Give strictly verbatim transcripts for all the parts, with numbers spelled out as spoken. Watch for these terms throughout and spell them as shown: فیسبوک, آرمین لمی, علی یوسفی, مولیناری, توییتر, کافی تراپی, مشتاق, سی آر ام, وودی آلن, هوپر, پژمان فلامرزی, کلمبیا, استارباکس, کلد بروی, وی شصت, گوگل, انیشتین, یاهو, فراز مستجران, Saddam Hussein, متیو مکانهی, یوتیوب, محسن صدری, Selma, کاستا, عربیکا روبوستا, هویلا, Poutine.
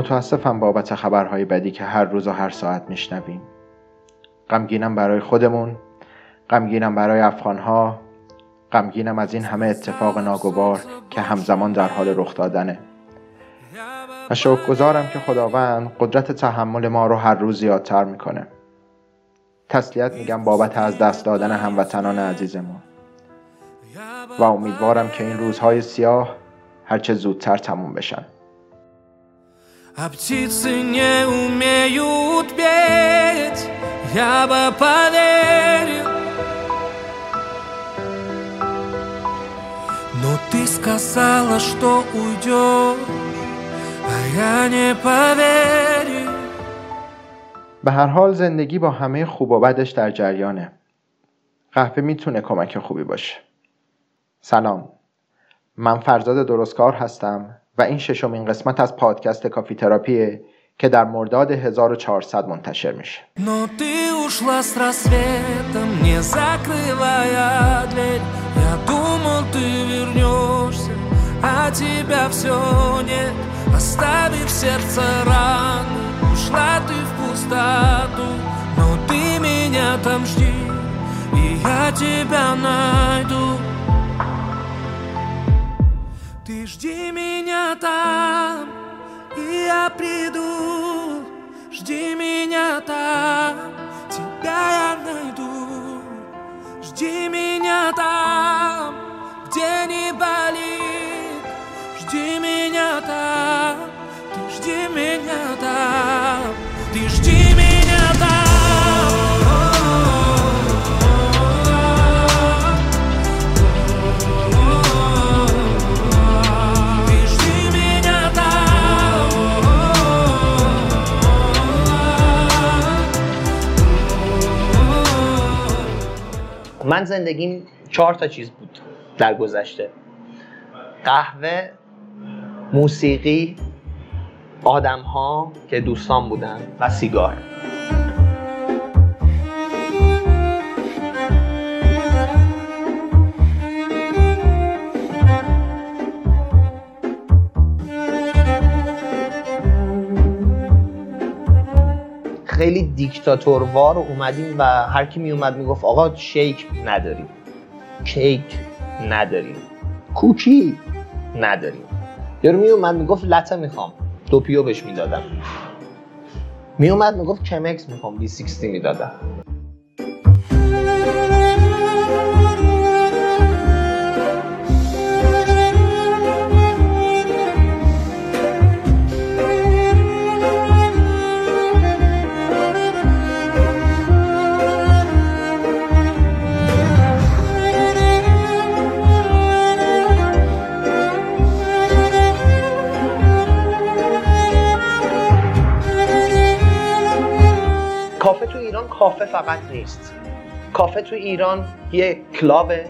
متاسفم بابت خبرهای بدی که هر روز و هر ساعت میشنویم. غمگینم برای خودمون، غمگینم برای افغانها، غمگینم از این همه اتفاق ناگوار که همزمان در حال رخ دادنه. و شکرگزارم که خداوند قدرت تحمل ما رو هر روز زیادتر میکنه. تسلیت میگم بابت از دست دادن هموطنان عزیزمون. و امیدوارم که این روزهای سیاه هرچه زودتر تموم بشن. А птицы не умеют петь, я бы поверил. Но ты сказала, что уйдешь, а я не поверил. به هر حال زندگی با همه خوب و بدش در جریانه. قهوه میتونه کمک خوبی باشه. سلام. من فرزاد دروستکار هستم. و این ششمین قسمت از پادکست کافی تراپیه که در مرداد هزار و چهارصد منتشر میشه. Ты жди меня там, и я приду. Жди меня там, тебя я найду. Жди меня там, где не болит. Жди меня там, ты жди меня там, ты жди меня там. من زندگیم چهار تا چیز بود در گذشته: قهوه، موسیقی، آدم‌ها که دوستان بودن و سیگار. خیلی دیکتاتوروار اومدیم و هر کی می اومد میگفت آقا شیک نداریم، کیک نداریم، کوکی نداریم. یارو می اومد میگفت لته میخوام، دو پیو بهش میدادم. می اومد میگفت کمکس میخوام، بی شصت میدادم. کافه تو ایران کافه فقط نیست. کافه تو ایران یک کلابه،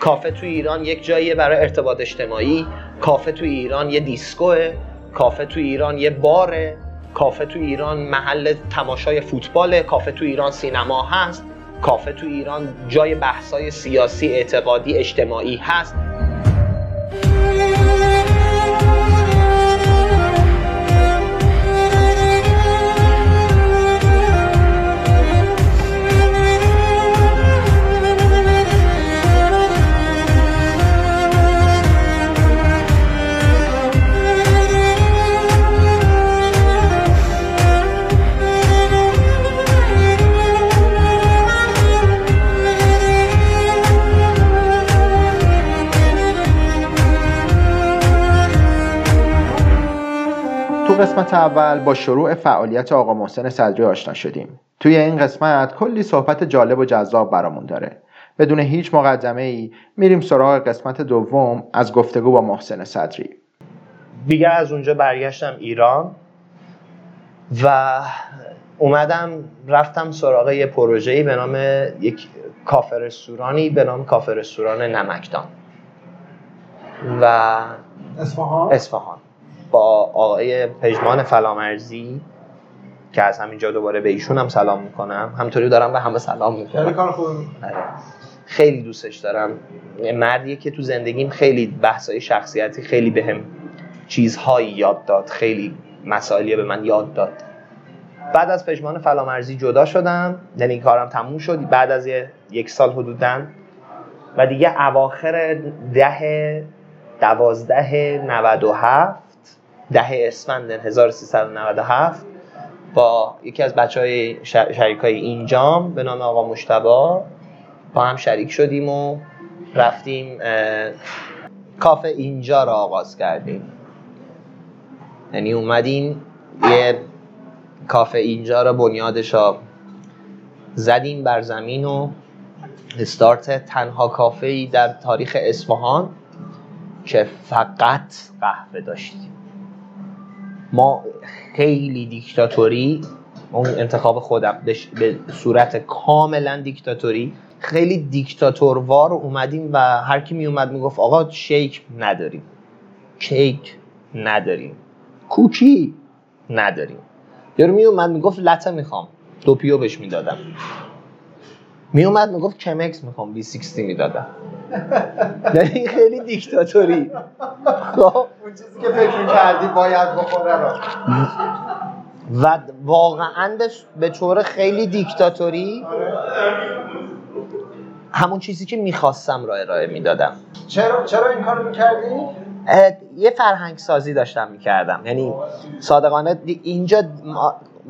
کافه تو ایران یک جاییه برای ارتباط اجتماعی، کافه تو ایران یه دیسکوه، کافه تو ایران یه باره، کافه تو ایران محل تماشای فوتباله، کافه تو ایران سینما هست، کافه تو ایران جای بحث‌های سیاسی، اعتقادی، اجتماعی هست. قسمت اول با شروع فعالیت آقا محسن صدری آشنا شدیم. توی این قسمت کلی صحبت جالب و جذاب برامون داره. بدون هیچ مقدمه‌ای میریم سراغ قسمت دوم از گفتگو با محسن صدری. دیگه از اونجا برگشتم ایران و اومدم رفتم سراغ یه پروژه‌ای به نام یک کافه رستورانی به نام کافه رستوران نمکدان و اصفهان اصفهان با آقای پژمان فلامرزی که از همینجا دوباره به ایشون هم سلام میکنم. همطوری دارم به همه سلام میکنم. خیلی کار خوبه. خیلی دوستش دارم. مردیه که تو زندگیم خیلی بحثای شخصیتی خیلی بهم چیزهایی یاد داد، خیلی مسائلی به من یاد داد. بعد از پژمان فلامرزی جدا شدم، یعنی این کارم تموم شد بعد از یک سال حدوداً، و دیگه اواخر ده دوازده نود و هفت ده اسفند هزار و سیصد و نود و هفت با یکی از بچه‌های شریکای اینجام به نام آقا مشتاق با هم شریک شدیم و رفتیم کافه اینجا را آغاز کردیم. یعنی اومدیم یه کافه اینجا را بنیادش را زدیم بر زمین و استارت تنها کافه‌ای در تاریخ اصفهان که فقط قهوه داشتیم. ما خیلی دیکتاتوری، اون انتخاب خودم به صورت کاملا دیکتاتوری، خیلی دیکتاتوروار اومدیم و هر کی می اومد میگفت آقا شیک نداریم، کیک نداریم، کوکی نداریم. یارو می اومد میگفت لته میخوام، دو پیو بهش میدادم. می اومد میگفت کمکس میخوام، بی شصت میدادم. یعنی خیلی دیکتاتوری. خب اون چیزی که فکر می‌کردی باید بخوره را و واقعاً به طور خیلی دیکتاتوری همون چیزی که می‌خواستم را ارائه میدادم. چرا چرا این کارو می‌کردی؟ یه فرهنگ سازی داشتم می‌کردم. یعنی صادقانه اینجا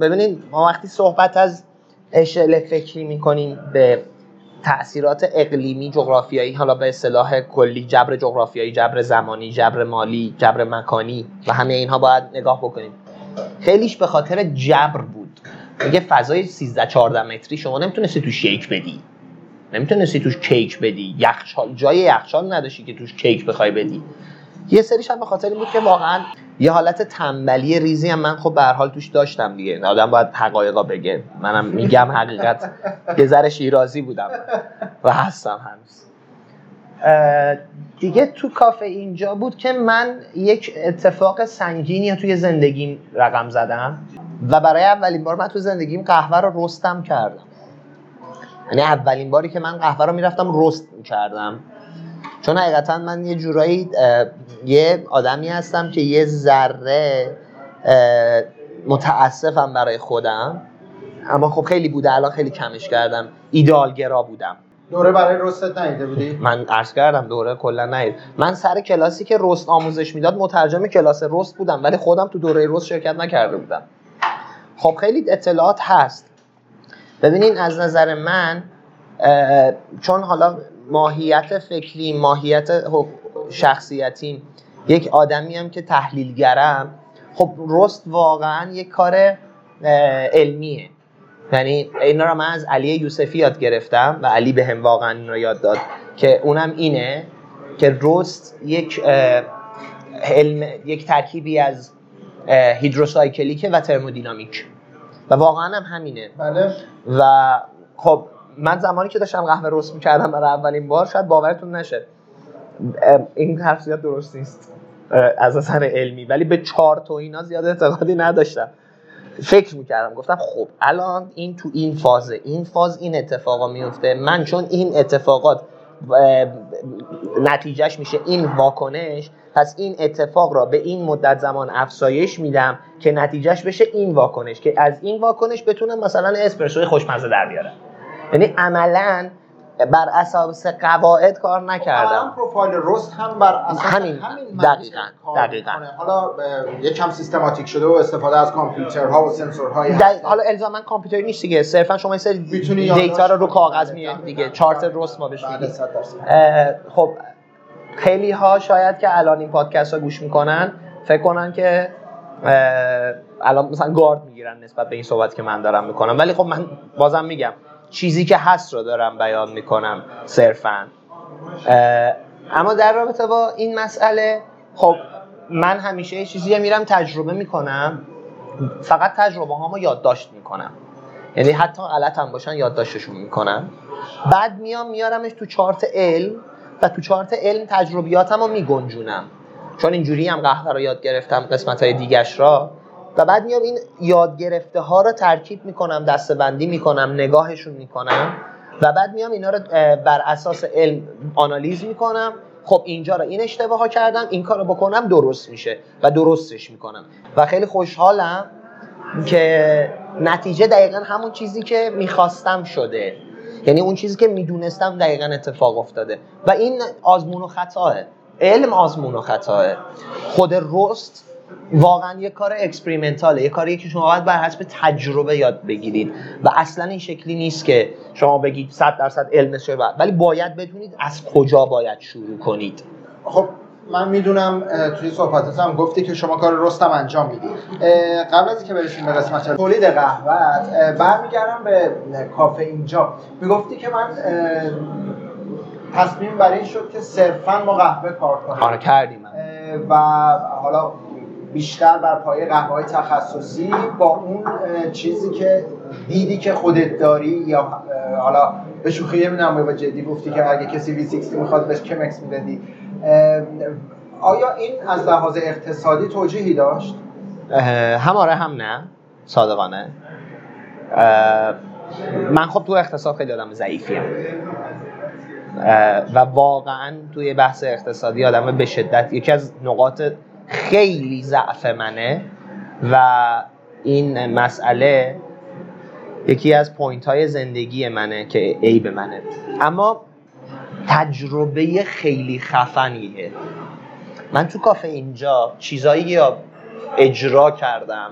ببینید، ما وقتی صحبت از اشل فکری می‌کنیم به تأثیرات اقلیمی، جغرافیایی، حالا به اصطلاح کلی جبر جغرافیایی، جبر زمانی، جبر مالی، جبر مکانی و همه اینها باید نگاه بکنیم. خیلیش به خاطر جبر بود. میگه فضای سیزده چهارده متری شما نمیتونستی توش شیک بدی، نمیتونستی توش کیک بدی، یخچال جای یخچال نداشتی که توش کیک بخوای بدی. یه سریش هم به خاطر این بود که واقعا یه حالت تنبلی ریزی هم من خب به هر حال توش داشتم دیگه. آدم باید حقایقا بگه، منم میگم حقیقت. یه ذره شیرازی بودم و هستم هنوز. دیگه تو کافه اینجا بود که من یک اتفاق سنگینی توی زندگیم رقم زدم و برای اولین بار من تو زندگیم قهوه رو رستم کردم. یعنی اولین باری که من قهوه رو میرفتم رست میکردم، چون حقیقتا من یه جورایی یه آدمی هستم که یه ذره متاسفم برای خودم، اما خب خیلی بوده، الان خیلی کمش کردم. ایدئالگرا بودم. دوره برای رستت نیده بودی؟ من عرض کردم دوره کلا نیده. من سر کلاسی که رست آموزش میداد مترجم کلاس رست بودم، ولی خودم تو دوره رست شرکت نکرده بودم. خب خیلی اطلاعات هست. ببینین از نظر من، چون حالا ماهیت فکری، ماهیت شخصیتی، یک آدمی هم که تحلیلگرم، خب رست واقعا یک کار علمیه. یعنی اینا رو من از علی یوسفی یاد گرفتم و علی بهم واقعا این رو یاد داد که اونم اینه که رست یک علم، یک ترکیبی از هیدروسایکلیکه و ترمودینامیک و واقعا هم همینه. بله. و خب من زمانی که داشتم قهوه رست می‌کردم برای اولین بار، شاید باورتون نشه این حرف زیاد درست نیست از نظر علمی، ولی به چارت و اینا زیاد اعتقادی نداشتم. فکر می‌کردم گفتم خب الان این تو این فازه، این فاز این اتفاقا میفته، من چون این اتفاقات نتیجهش میشه این واکنش، پس این اتفاق را به این مدت زمان افزایش میدم که نتیجهش بشه این واکنش، که از این واکنش بتونم مثلا اسپرسوی خوشمزه در بیارم. یعنی عملاً بر اساس قواعد کار نکردم. الان پروفایل رست هم بر اساس همین همین دقیقاً دقیقاً حالا یکم سیستماتیک شده و استفاده از کامپیوترها و سنسورهای دقیق... حالا الزاماً کامپیوتری نیست دیگه، صرفاً شما این سری دیتا رو رو کاغذ میارید دیگه، چارت رست ما بهش میگیم. خب خیلی ها شاید که الان این پادکست رو گوش میکنن فکر کنن که الان مثلا گارد میگیرن نسبت به این صحبت که من دارم میکنم، ولی خب من بازم میگم چیزی که هست رو دارم بیان میکنم صرفاً. اما در رابطه با این مسئله، خب من همیشه یه چیزی میرم تجربه میکنم، فقط تجربه هامو یادداشت میکنم، یعنی حتی غلط هم باشن یادداشتشون میکنم، بعد میام میارمش تو چارت علم و تو چارت علم تجربیاتمو میگنجونم، چون اینجوری هم قهوه رو یاد گرفتم قسمت‌های دیگه‌ش را، و بعد میام این یاد گرفته ها رو ترکیب میکنم، دسته‌بندی میکنم، نگاهشون میکنم، و بعد میام اینا رو بر اساس علم آنالیز میکنم خب اینجا رو این اشتباه ها کردم، این کارو بکنم درست میشه و درستش میکنم و خیلی خوشحالم که نتیجه دقیقاً همون چیزی که میخواستم شده، یعنی اون چیزی که میدونستم دقیقاً اتفاق افتاده. و این آزمون و خطاه، علم آزمون و خطاه. خود رست واقعا یک کار اکسپریمنتاله، یک کاری که شما باید بر حسب تجربه یاد بگیرید و اصلا این شکلی نیست که شما بگید صد درصد علم شده، ولی باید بدونید از کجا باید شروع کنید. خب من میدونم توی صحبتات هم گفتی که شما کار رستم انجام میدید. قبل از اینکه برسیم به قسمت تولید قهوه‌ات، برمیگردم به کافه اینجا. میگفتی که من تصمیم برای این شد که صرفا ما قهوه کار کنیم. کار کردیم و حالا بیشتر بر پایه قهوه‌های تخصصی با اون چیزی که دیدی که خودت داری، یا حالا به شوخی نمیدونم یا جدی گفتی که اگه کسی وی شصت میخواد بهش کمکس میدادی. آیا این از لحاظ اقتصادی توجیهی داشت؟ هم آره هم نه، صادقانه. من خب تو اقتصاد خیلی آدم ضعیفیم و واقعا توی بحث اقتصادی آدم به شدت، یکی از نقاط خیلی ضعف منه و این مسئله یکی از پوینت های زندگی منه که عیب منه. اما تجربه خیلی خفنیه. من تو کافه اینجا چیزایی اجرا کردم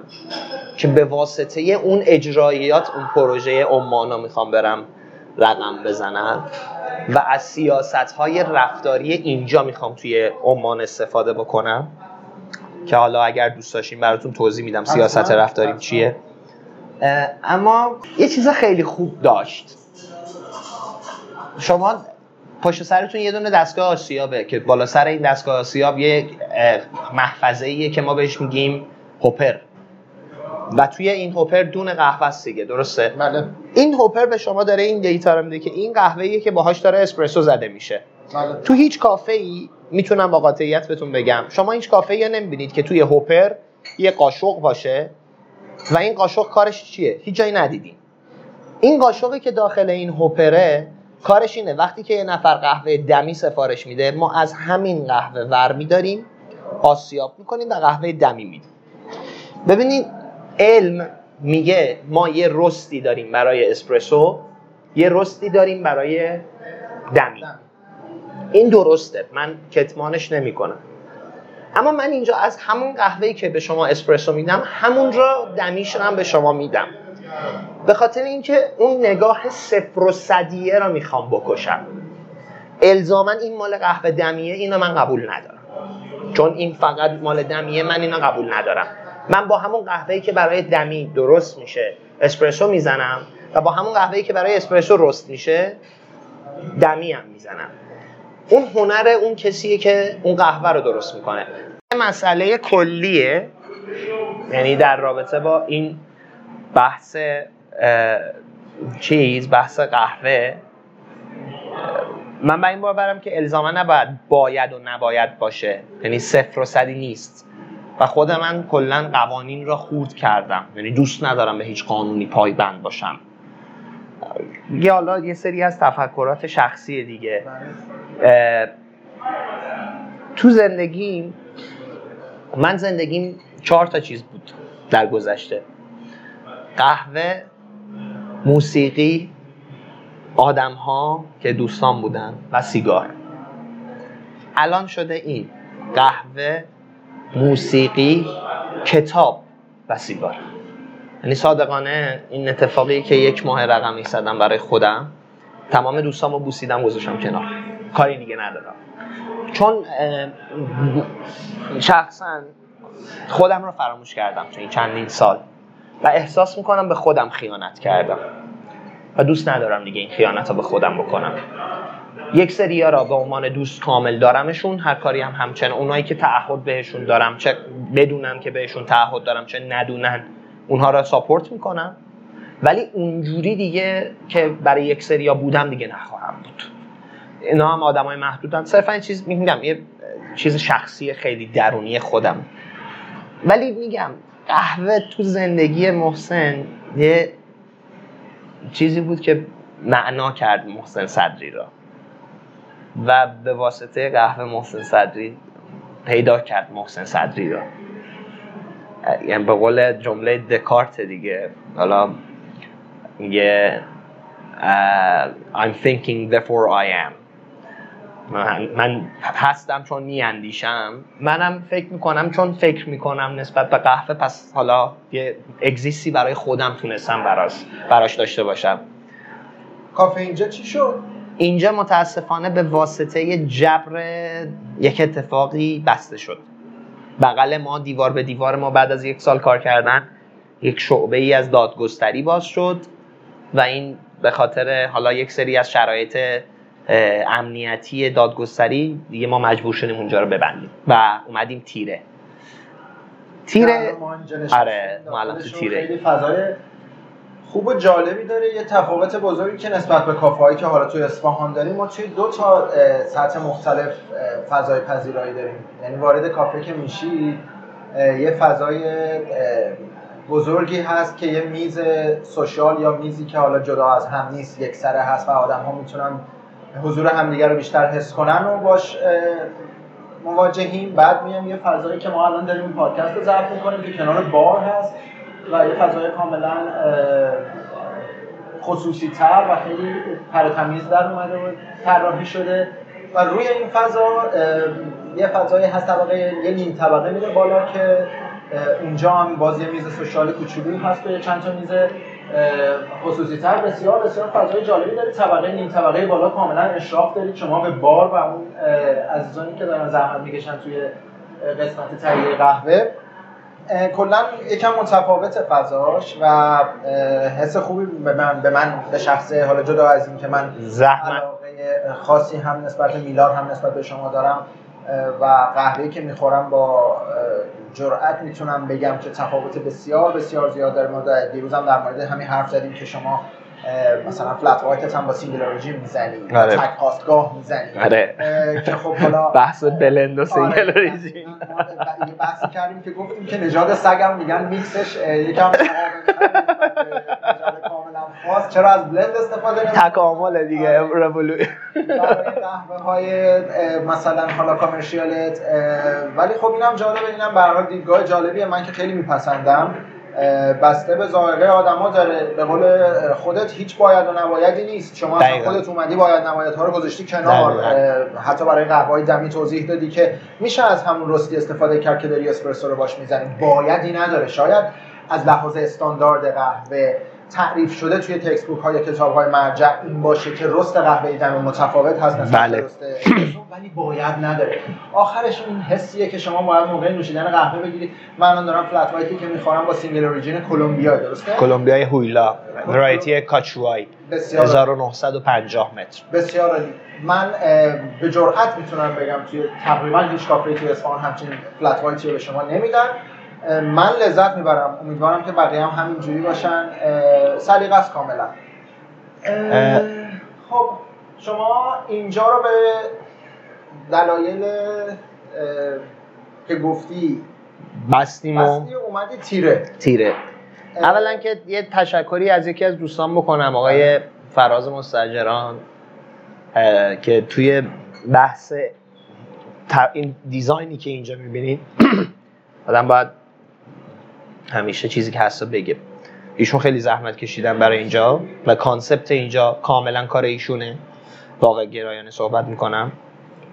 که به واسطه اون اجرایات اون پروژه عمانا میخوام برم رقم بزنم و از سیاست‌های رفتاری اینجا میخوام توی عمان استفاده بکنم که حالا اگر دوست داشتین براتون توضیح میدم سیاست رفتاریم چیه. اما یه چیز خیلی خوب داشت، شما پشت سرتون یه دونه دستگاه آسیابه که بالا سر این دستگاه آسیاب یه محفظه‌ایه که ما بهش میگیم هوپر و توی این هوپر دون قهوه است دیگه، درسته؟ بله. این هوپر به شما داره این دیتا رو میده که این قهوه‌ایه که باهاش داره اسپرسو زده میشه. بله. تو هیچ کافه‌ای میتونم با قاطعیت بهتون بگم شما هیچ کافه‌ای نمیبینید که توی هوپر یه قاشق باشه و این قاشق کارش چیه؟ هیچ جایی ندیدین. این قاشقی که داخل این هوپره کارش اینه وقتی که یه نفر قهوه دمی سفارش میده ما از همین قهوه ور می‌داریم، آسیاب می‌کنیم و قهوه دمی میدیم. ببینید علم میگه ما یه رستی داریم برای اسپرسو، یه رستی داریم برای دمی. این درسته، من کتمانش نمی کنم. اما من اینجا از همون قهوه‌ای که به شما اسپرسو میدم همون را دمیش هم به شما میدم، به خاطر اینکه اون نگاه صفر و صدیه را میخوام بکشم. الزاماً این مال قهوه دمیه اینو من قبول ندارم، چون این فقط مال دمیه من اینو قبول ندارم. من با همون قهوه‌ای که برای دمی درست میشه اسپرسو میزنم و با همون قهوه‌ای که برای اسپرسو رست میشه دمی هم میزنم. اون هنر اون کسیه که اون قهوه رو درست میکنه. مسئله کلیه، یعنی در رابطه با این بحث چیز بحث قهوه، من به این باورم که الزاما نباید باید و نباید باشه، یعنی صفر و صدی نیست و خود من کلن قوانین را خورد کردم، یعنی دوست ندارم به هیچ قانونی پایبند باشم. یه حالا یه سری از تفکرات شخصی دیگه تو زندگیم. من زندگیم چهار تا چیز بود در گذشته: قهوه، موسیقی، آدم ها که دوستان بودن و سیگار. الان شده این قهوه، موسیقی، کتاب و سیگار. یعنی صادقانه این اتفاقی که یک ماه رقمی زدم برای خودم، تمام دوستامو بوسیدم گذاشتم کنار، کاری دیگه ندارم، چون شخصا خودم رو فراموش کردم تو این چندین سال و احساس میکنم به خودم خیانت کردم و دوست ندارم دیگه این خیانت رو به خودم بکنم. یک سری ها را به عنوان دوست کامل دارمشون، هر کاری هم همچنان. اونایی که تعهد بهشون دارم، چه بدونن که بهشون تعهد دارم چه ندونن، اونها را ساپورت میکنم، ولی اونجوری دیگه که برای یک سری ها بودم دیگه نخواهم بود. اینا هم آدمای محدودن. صرفا این چیز میگم یه چیز شخصی خیلی درونی خودم، ولی میگم قهوه تو زندگی محسن یه چیزی بود که معنا کرد محسن صدری را. و به واسطه قهوه محسن صدری پیدا کرد محسن صدری را. یعنی به قول جمله دکارت دیگه، حالا میگه I'm thinking therefore I am، من, من هستم چون میاندیشم، منم فکر میکنم چون فکر میکنم نسبت به قهوه، پس حالا یه اگزیستی برای خودم تونستم براش براش داشته باشم. کافه اینجا چی شد؟ اینجا متاسفانه به واسطه یه جبر یک اتفاقی بسته شد. بغل ما، دیوار به دیوار ما، بعد از یک سال کار کردن یک شعبه ای از دادگستری باز شد و این به خاطر حالا یک سری از شرایط امنیتی دادگستری دیگه ما مجبور شدیم اونجا رو ببندیم و اومدیم تیره. تیره آره، ما الان تو تیره. خیلی فضای خوب و جالبی داره. یه تفاوت بزرگی که نسبت به کافه‌هایی که حالا توی اصفهان داریم، ما توی دو تا سطح مختلف فضای پذیرایی داریم. یعنی وارد کافه که میشی یه فضای بزرگی هست که یه میز سوشال یا میزی که حالا جدا از هم نیست، یک سره هست و آدم‌ها میتونن حضور همدیگه رو بیشتر حس کنن و باش مواجهیم. بعد میام یه فضایی که ما الان داریم پادکست رو ضبط می‌کنیم که کنار بار هست و یه فضای کاملا خصوصی تر و خیلی پرتمیز در اومده و طراحی شده و روی این فضا یه فضایی هست طبقه، یه نیم طبقه میره بالا که اونجا هم باز یه میز سوشال کوچولویی هست و یه چند تا میز خصوصی تر. بسیار بسیار فضای جالبی داره. طبقه نیم طبقه بالا کاملا اشراف دارید شما به بار و اون عزیزانی که دارن زحمت میکشن توی قسمت تهیه قهوه. کلا یکم متفاوت فضاش و حس خوبی به من به من به شخصه، حالا جدا از این که من زحمت خاصی هم نسبت به میلاد هم نسبت به شما دارم و قهوه‌ای که میخورم با جرأت میتونم بگم که تفاوت بسیار بسیار زیاد داره. ما دیروزم در مورد همین حرف زدیم که شما مثلا فلت وایت هم با سینگلوریجی میزنی، تک خواستگاه میزنی، که خب حالا بحث بلند و سینگلوریجی بحث کردیم که گفتیم که نژاد سگم میگن میکسش یکم نژاد کاملا خاص، چرا از بلند استفاده نمی‌کنیم؟ تکامل دیگه، رولو قهوه‌های مثلا حالا کامرشیالت. ولی خب اینم جالبه، اینم به هر حال دیدگاه جالبیه، من که خیلی میپسندم. بسته به ذائقه آدما داره. به قول خودت هیچ باید و نبایدی نیست. شما اصلا خودت اومدی باید نبایدها رو گذاشتی کنار. حتی برای قهوه‌های دمی توضیح دادی که میشه از همون رستی استفاده کرد که داری اسپرسو رو باش میزنی، بایدی نداره. شاید از لحاظ استاندارد قهوه تعریف شده توی تکست بوک های کتاب های مرجع این باشه که رست قهوه دمی متفاوت هست نسبت به رست اسپرسو، ولی باید نداره. آخرش این حسیه که شما باید موقع نوشیدن قهوه بگیرید. من الان دارم فلت وایتی که میخورم با سینگل اوریجین کلمبیا، درسته؟ کلمبیای هویلا، ورایتی کاچوای، هزار و نهصد و پنجاه متر. بسیار عالی. من به جرئت میتونم بگم توی تقریبا هیچ کافه‌ای توی اصفهان همچین فلت وایتی رو به شما نمیدن. من لذت میبرم، امیدوارم که بقیه هم همینجوری باشن. سلیقه است کاملا. خب شما اینجا رو به دلایل که گفتی بستیم و بستی اومدی تیره. تیره اولا که یه تشکری از یکی از دوستان بکنم، آقای فراز مستجران، که توی بحث این دیزاینی که اینجا میبینید آدم باید همیشه چیزی که هست بگه. ایشون خیلی زحمت کشیدن برای اینجا و کانسپت اینجا کاملا کار ایشونه. واقع گرایانه صحبت میکنم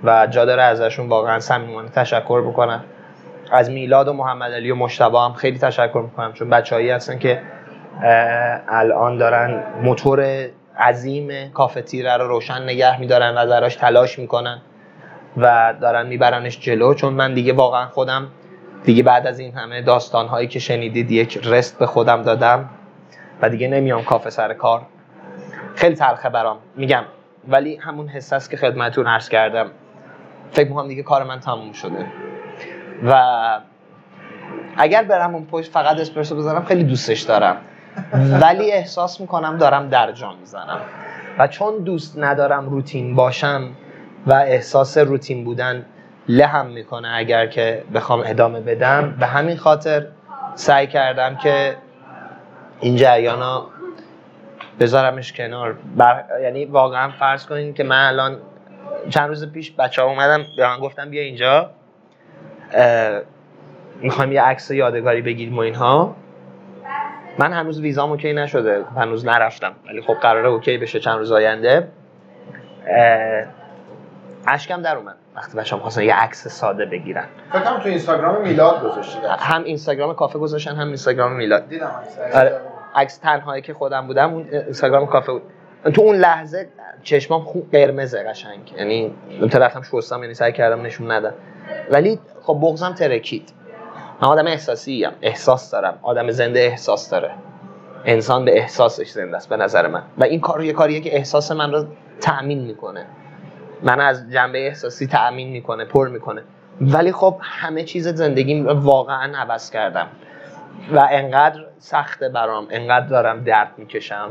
و جا داره ازشون واقعا صمیمانه تشکر بکنم. از میلاد و محمد علی و مشتاق هم خیلی تشکر میکنم، چون بچه‌هایی هستن که الان دارن موتور عظیم کافه تیره رو روشن نگه میدارن و دراش تلاش میکنن و دارن میبرنش جلو. چون من دیگه واقعا خودم دیگه بعد از این همه داستان‌هایی که شنیدید یک رست به خودم دادم و دیگه نمیام کافه سر کار. خیلی تلخه برام میگم، ولی همون حس است که خدمتتون عرض کردم. فکر می‌کنم دیگه کار من تموم شده و اگر برم اون پشت فقط اسپرسو بزنم خیلی دوستش دارم، ولی احساس می‌کنم دارم درجا میزنم و چون دوست ندارم روتین باشم و احساس روتین بودن لهم میکنه اگر که بخوام ادامه بدم، به همین خاطر سعی کردم که این جریانا بذارمش کنار. بر... یعنی واقعا فرض کنین که من الان چند روز پیش بچه‌ها اومدن به من گفتن بیا اینجا میخوایم یه عکس یادگاری بگیریم و اینها. من هنوز ویزام اوکی نشده، هنوز نرفتم، ولی خب قراره اوکی بشه چند روز آینده. اشکم در اومد وقتی بچه‌ها خواستن یه عکس ساده بگیرن. فکر کنم تو اینستاگرام میلاد گذاشتید. هم اینستاگرام کافه گذاشتن هم اینستاگرام میلاد. دیدم عکس. عکس تنهایی که خودم بودم اون اینستاگرام کافه بود. تو اون لحظه چشمام خوب قرمزه قشنگ، یعنی طرفم شستم، یعنی سعی کردم نشون ندم، ولی خب بغضم ترکید. من آدم احساسی ام، احساس دارم، آدم زنده احساس داره، انسان به احساسش زنده است به نظر من، و این کار یه کاریه که احساس من رو تأمین میکنه، من از جنبه احساسی تأمین میکنه، پر میکنه. ولی خب همه چیز زندگیم واقعا عوض کردم و انقدر سخته برام، انقدر دارم درد میکشم،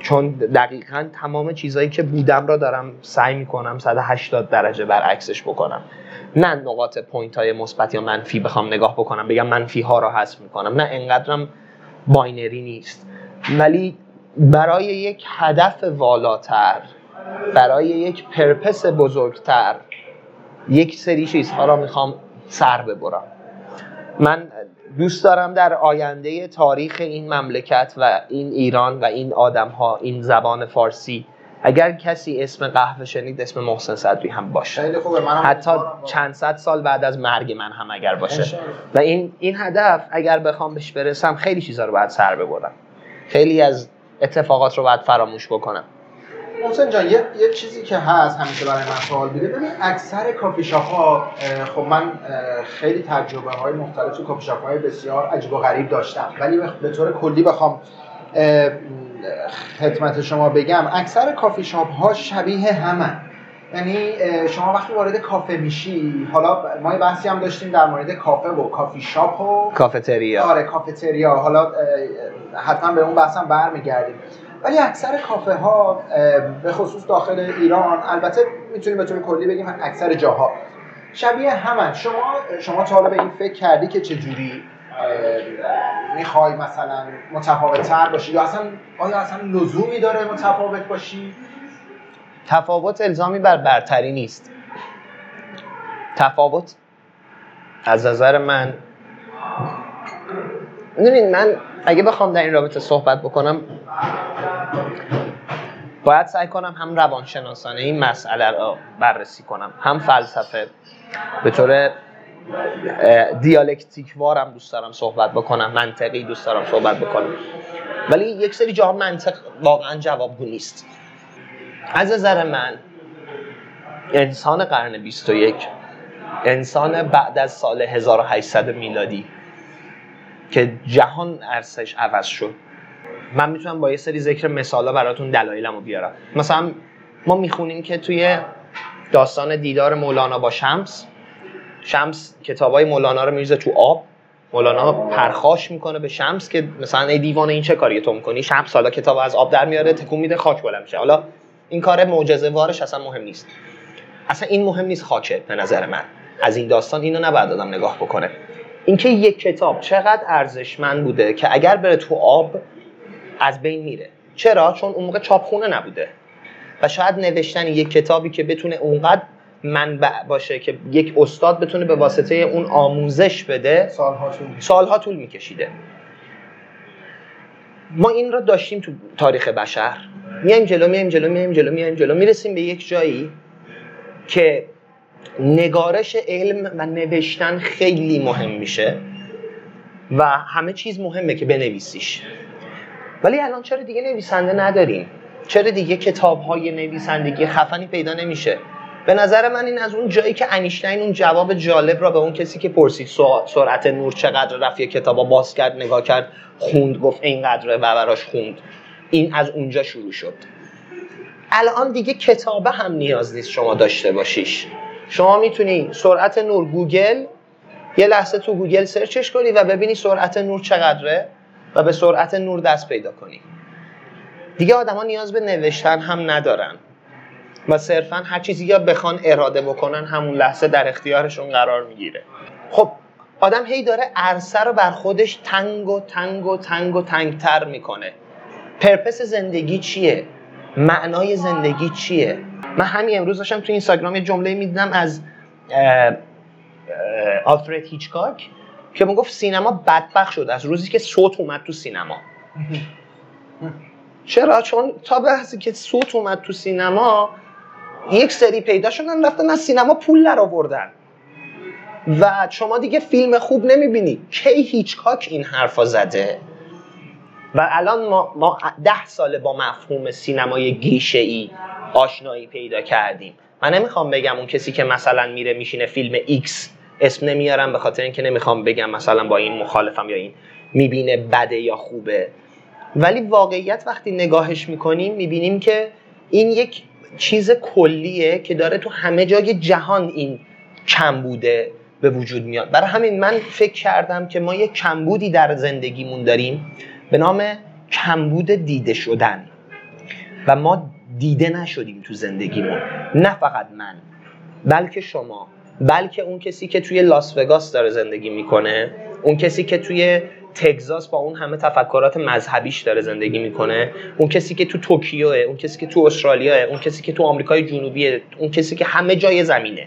چون دقیقاً تمام چیزایی که بودم را دارم سعی میکنم صد و هشتاد درجه برعکسش بکنم. نه نقاط پوینت های مثبت یا منفی بخوام نگاه بکنم بگم منفی ها را حذف میکنم، نه، انقدرم باینری نیست، ولی برای یک هدف والاتر، برای یک پرپس بزرگتر یک سری چیزها را میخوام سر ببرم. من دوست دارم در آینده تاریخ این مملکت و این ایران و این آدم‌ها، این زبان فارسی، اگر کسی اسم قهوه شنید اسم محسن صدری هم باشه، حتی چند صد سال بعد از مرگ من هم اگر باشه. و این این هدف اگر بخوام بهش برسم خیلی چیزا رو باید سر ببرم، خیلی از اتفاقات رو باید فراموش بکنم. محسن جان یه یه چیزی که هست همیشه برای من سوال بوده، ببین اکثر کافی شاپ‌ها، خب من خیلی تجربه‌های مختلف تو کافی شاپ‌های بسیار عجیب و غریب داشتم، ولی به طور کلی بخوام خدمت شما بگم اکثر کافی شاپ‌ها شبیه همن. یعنی شما وقتی وارد کافه میشی، حالا ما یه بحثی هم داشتیم در مورد کافه و کافی شاپ و کافتریا. آره کافتریا، حالا حتما به اون بحثم برمیگردیم، ولی اکثر کافه ها به خصوص داخل ایران، البته میتونیم به طور کلی بگیم اکثر جاها شبیه همن. شما شما تا حالا به این فکر کردی که چجوری میخوای مثلا متفاوت تر باشی، یا اصلا آیا اصلا لزومی داره متفاوت باشی؟ تفاوت الزامی بر برتری نیست. تفاوت از نظر من، میدونید من اگه بخوام در این رابطه صحبت بکنم باید سعی کنم هم روانشناسانه این مسئله رو بررسی کنم، هم فلسفه، به طور دیالکتیکوارم دوست دارم صحبت بکنم، منطقی دوست دارم صحبت بکنم، ولی یک سری جاها منطق واقعا جوابگو نیست. از نظر من انسان قرن بیست و یک، انسان بعد از سال هزار و هشتصد میلادی که جهان عرصش عوض شد، من میتونم با یه سری ذکر مثالا براتون دلایلمو بیارم. مثلا ما میخونیم که توی داستان دیدار مولانا با شمس، شمس کتابای مولانا رو میریزه تو آب، مولانا پرخاش میکنه به شمس که مثلا ای دیوانه این چه کاریه تو میکنی، شمس حالا کتابو از آب در میاره، تکون میده، خاک بلند میشه. حالا این کار معجزه وارش اصلا مهم نیست، اصلا این مهم نیست خاکه. به نظر من از این داستان اینو نباید آدم نگاه بکنه، اینکه یک کتاب چقدر ارزشمند بوده که اگر بره تو آب از بین میره. چرا؟ چون اون موقع چاپخونه نبوده و شاید نوشتن یک کتابی که بتونه اونقدر منبع باشه که یک استاد بتونه به واسطه اون آموزش بده سالها طول, سالها طول میکشیده. ما این را داشتیم تو تاریخ بشر. میایم جلو میایم جلو میایم جلو میایم جلو میرسیم به یک جایی که نگارش علم و نوشتن خیلی مهم میشه و همه چیز مهمه که بنویسیش. ولی الان چرا دیگه نویسنده نداریم؟ چرا دیگه کتاب‌های نویسندگی خفنی پیدا نمیشه؟ به نظر من این از اون جایی که انیشتین اون جواب جالب را به اون کسی که پرسید سرعت نور چقدر رفت، یه کتابا باز کرد، نگاه کرد، خوند، گفت اینقدره و براش خوند، این از اونجا شروع شد. الان دیگه کتابه هم نیاز نیست شما داشته باشیش. شما میتونی سرعت نور گوگل، یه لحظه تو گوگل سرچش کنی و ببینی سرعت نور چقدره و به سرعت نور دست پیدا کنی. دیگه آدم ها نیاز به نوشتن هم ندارن و صرفا هر چیزی یا بخوان اراده بکنن همون لحظه در اختیارشون قرار میگیره. خب آدم هی داره عرصه رو بر خودش تنگ و تنگ و تنگ و تنگتر میکنه. پرپس زندگی چیه؟ معنای زندگی چیه؟ من همین امروز داشتم تو اینستاگرام یه جمله میدیدم از آلفرد هیچکاک که میگفت سینما بدبخت شد از روزی که صوت اومد تو سینما. چرا؟ چون تا بحثی که صوت اومد تو سینما یک سری پیدا شدن رفتن از سینما پول درآوردن و شما دیگه فیلم خوب نمیبینی. کی هیچکاک این حرفا زده؟ و الان ما, ما ده ساله با مفهوم سینمای گیشه‌ای آشنایی پیدا کردیم. من نمیخوام بگم اون کسی که مثلا میره میشینه فیلم ایکس، اسم نمیارم به خاطر اینکه نمیخوام بگم مثلا با این مخالفم یا این میبینه بده یا خوبه، ولی واقعیت وقتی نگاهش میکنیم میبینیم که این یک چیز کلیه که داره تو همه جای جهان این کمبوده به وجود میاد. برای همین من فکر کردم که ما یک کمبودی در زندگیمون داریم به نام کمبود دیده شدن و ما دیده نشدیم تو زندگیمون. نه فقط من، بلکه شما، بلکه اون کسی که توی لاس وگاس داره زندگی میکنه، اون کسی که توی تگزاس با اون همه تفکرات مذهبیش داره زندگی میکنه، اون کسی که تو توکیوه، اون کسی که تو استرالیاه، اون کسی که تو آمریکای جنوبیه، اون کسی که همه جای زمینه،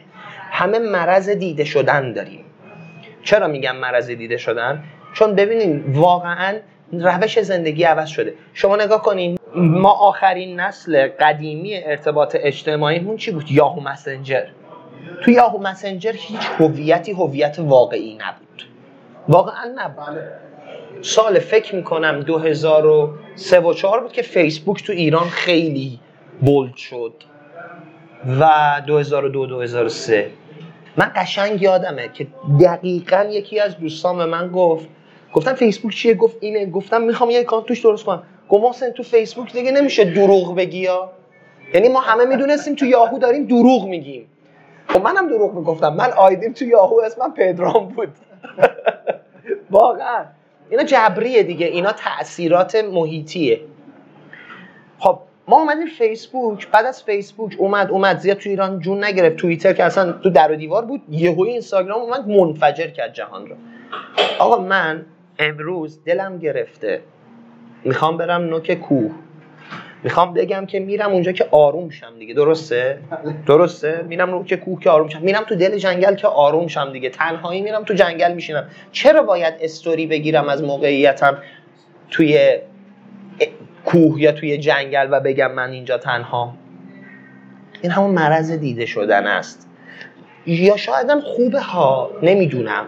همه مرض دیده شدن داریم. چرا میگم مرض دیده شدن؟ چون ببینین واقعاً روش زندگی عوض شده. شما نگاه کنین، ما آخرین نسل قدیمی ارتباط اجتماعیمون چی بود؟ یاهو مسنجر. تو یاهو مسنجر هیچ هویتی هویت واقعی نبود، واقعا نبود. سال فکر میکنم دو هزار و سه و چهار بود که فیسبوک تو ایران خیلی بولد شد و دو هزار و دو دو هزار و سه من قشنگ یادمه که دقیقاً یکی از دوستان به من گفت، گفتم فیسبوک چیه؟ گفت اینه. گفتم میخوام یه اکانت توش درست کنم. گفت محسن تو فیسبوک دیگه نمیشه دروغ بگی یا؟ یعنی ما همه میدونستیم تو یاهو داریم دروغ میگیم. خب منم دروغ میگفتم، من آیدیم تو یاهو اسمم پدرام بود. واقعا اینا جبریه دیگه، اینا تأثیرات محیطیه. خب ما اومدیم فیسبوک، بعد از فیسبوک اومد اومد زیاد تو ایران جون نگرفت، توییتر که اصلا تو در و دیوار بود، یهو اینستاگرام اومد منفجر کرد جهان رو. آقا من امروز دلم گرفته میخوام برم نوک کوه، میخوام بگم که میرم اونجا که آروم شم دیگه. درسته؟ درسته؟ میرم نوک کوه که آروم شم، میرم تو دل جنگل که آروم شم دیگه، تنهایی میرم تو جنگل میشینم. چرا باید استوری بگیرم از موقعیتم توی کوه یا توی جنگل و بگم من اینجا تنها؟ این همون مرض دیده شدن است. یا شایدم خوبه ها، نمیدونم.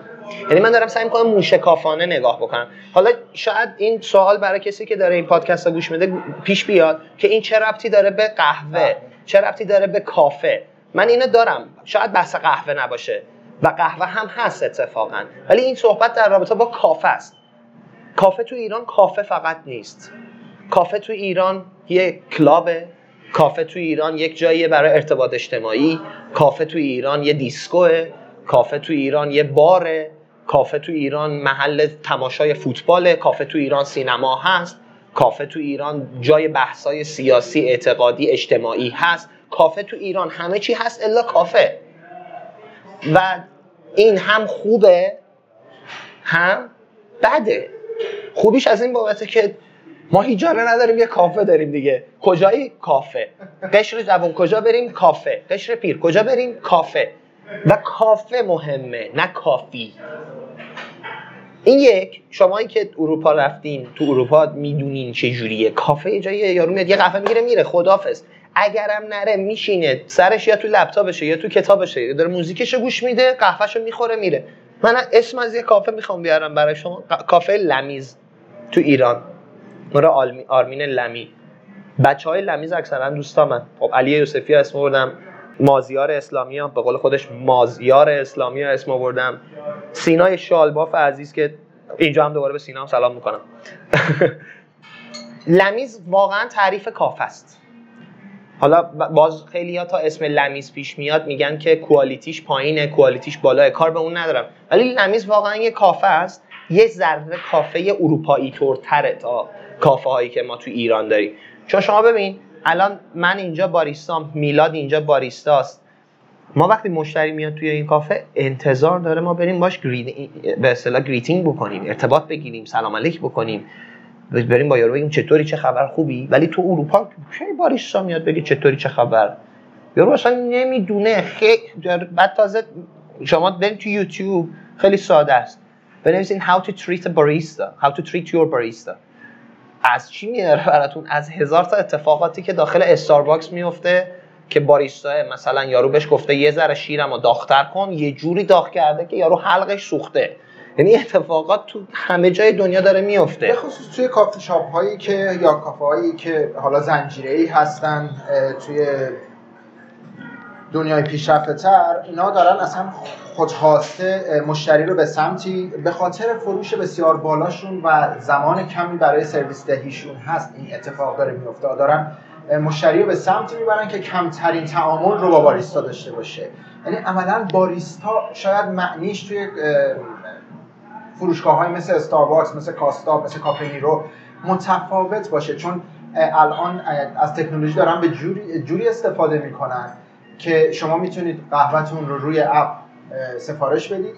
یعنی من دارم سعی می‌کنم موشکافانه نگاه بکنم. حالا شاید این سوال برای کسی که داره این پادکست رو گوش میده پیش بیاد که این چه ربطی داره به قهوه، چه ربطی داره به کافه. من اینو دارم، شاید بحث قهوه نباشه و قهوه هم هست اتفاقا، ولی این صحبت در رابطه با کافه است. کافه تو ایران کافه فقط نیست. کافه تو ایران یه کلابه، کافه تو ایران یک جاییه برای ارتباط اجتماعی، کافه تو ایران یه دیسکوه، کافه تو ایران یه باره، کافه تو ایران محل تماشای فوتباله، کافه تو ایران سینما هست، کافه تو ایران جای بحث‌های سیاسی، اعتقادی، اجتماعی هست. کافه تو ایران همه چی هست الا کافه. و این هم خوبه هم بده. خوبیش از این بابته که ما هیجاره نداریم، یه کافه داریم دیگه. کجایی؟ کافه. قشر جوان کجا بریم؟ کافه. قشر پیر کجا بریم؟ کافه. و کافه مهمه نه کافی. این یک. شمایی که اروپا رفتین، تو اروپا میدونین چه جوریه. کافه یه جاییه یارو میاد یه قهوه میگیره میره، خداحافظ. اگرم نره میشینه سرش یا تو لپتاپشه یا تو کتابشه یا داره موزیکشو گوش میده، قهوهشو میخوره میره. من اسم از یه کافه میخوام بیارم برای شما، کافه لمیز تو ایران. مرا آرمین لمی، بچهای لمیز اکثرا دوستامن. خب علی یوسفی اسم آوردم، مازیار اسلامی ها به قول خودش مازیار اسلامی ها اسم آوردم، سینا شالباف عزیز که اینجا هم دوباره به سینا هم سلام میکنم. لمیز واقعا تعریف کافه است. حالا باز خیلی ها تا اسم لمیز پیش میاد میگن که کوالیتیش پایینه، کوالیتیش بالاه، کار به اون ندارم، ولی لمیز واقعا یه کافه است. یه ذره کافه اروپایی ترتره تا کافه هایی که ما تو ایران داریم. چون شما ببین الان من اینجا باریستام، میلاد اینجا باریستاست. ما وقتی مشتری میاد توی این کافه انتظار داره ما بریم باش گرید... به اصطلاح گریتینگ بکنیم، ارتباط بگیریم، سلام علیک بکنیم، بریم با یارو بگیم چطوری، چه خبر، خوبی. ولی تو اروپا کی باریستا میاد بگه چطوری، چه خبر؟ یارو اصلا نمیدونه. خیلی بعد تازه شما برید تو یوتیوب خیلی ساده است، بنویسین how to treat a barista how to treat your barista، از چی میاره براتون؟ از هزار تا اتفاقاتی که داخل استارباکس میفته که باریستا مثلا یارو بهش گفته یه ذره شیرمو داغ‌تر کن، یه جوری داغ کرده که یارو حلقش سوخته. یعنی اتفاقات تو همه جای دنیا داره میفته، به خصوص توی کافه شاپ هایی که یا کافه هایی که حالا زنجیره‌ای هستن توی دنیای پیشرفته‌تر. اینا دارن اصلا خودخواسته مشتری رو به سمتی به خاطر فروش بسیار بالاشون و زمان کمی برای سرویس دهیشون هست این اتفاق داره میفته، دارن مشتری رو به سمتی میبرن که کمترین تعامل رو با باریستا داشته باشه. یعنی عملاً باریستا شاید معنیش توی فروشگاه‌های مثل استارباکس، مثل کاستا، مثل کافه نیرو متفاوت باشه، چون الان از تکنولوژی دارن به جوری جوری استفاده میکنن که شما میتونید قهوه‌تون رو روی اپ سفارش بدید،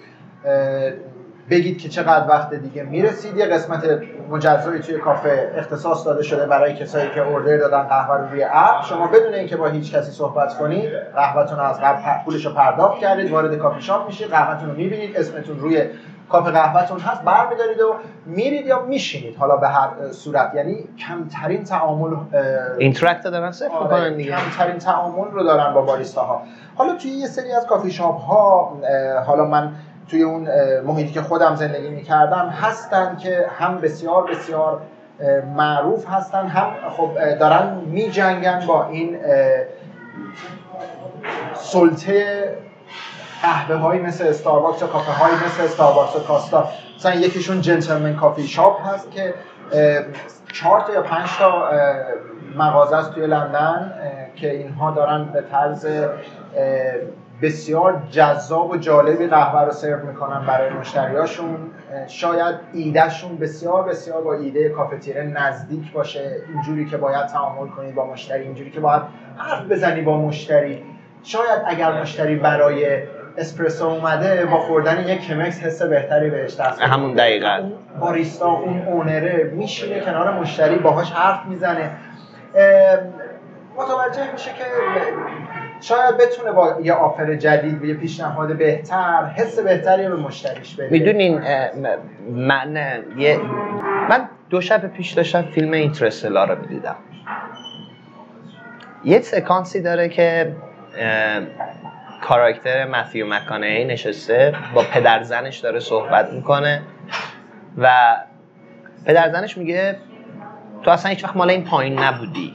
بگید که چقدر وقت دیگه میرسید. یه قسمت مجزایی توی کافه اختصاص داده شده برای کسایی که اوردر دادن قهوه رو روی اپ، شما بدون اینکه با هیچ کسی صحبت کنید قهوه‌تون رو از قبل پولش رو پرداخت کردید، وارد کافی شاپ میشید، قهوه‌تون رو میبینید، اسمتون روی کافه قهوه‌تون هست، برمی‌دارید و میرید یا میشینید، حالا به هر صورت. یعنی کمترین تعامل اینتراکت دارن صفر می‌کنن دیگه، کمترین تعامل رو دارن با باریستاها. حالا توی یه سری از کافی شاپ‌ها، حالا من توی اون محیطی که خودم زندگی می‌کردم هستن که هم بسیار بسیار معروف هستن، هم خب دارن می‌جنگن با این سلطه قهوه هایی مثل استارباکس و کافه هایی مثل استارباکس و کاستا. مثلا یکیشون جنتلمن کافی شاپ هست که چهار تا یا پنج تا مغازه است توی لندن که اینها دارن به طرز بسیار جذاب و جالبی قهوه رو سرو میکنن برای مشتریاشون. شاید ایدهشون بسیار بسیار با ایده کافتیره نزدیک باشه، اینجوری که باید تعامل کنی با مشتری، اینجوری که باید حرف بزنی با مشتری. شاید اگر مشتری برای اسپرسو اومده با خوردن یک کمکس حس بهتری بهش دست میده. همون دقیقاً باریستا، اون اونره میشینه کنار مشتری، باهاش حرف میزنه، متوجه میشه که شاید بتونه با یه آفر جدید، یه پیشنهاد بهتر، حس بهتری به مشتریش بده. میدونین من یه من دو شب پیش داشتم فیلم اینترستلار رو میدیدم. یه سکانسی داره که کاراکتر متیو مکانهی نشسته با پدرزنش داره صحبت میکنه و پدرزنش میگه تو اصلا هیچ وقت مال این پایین نبودی،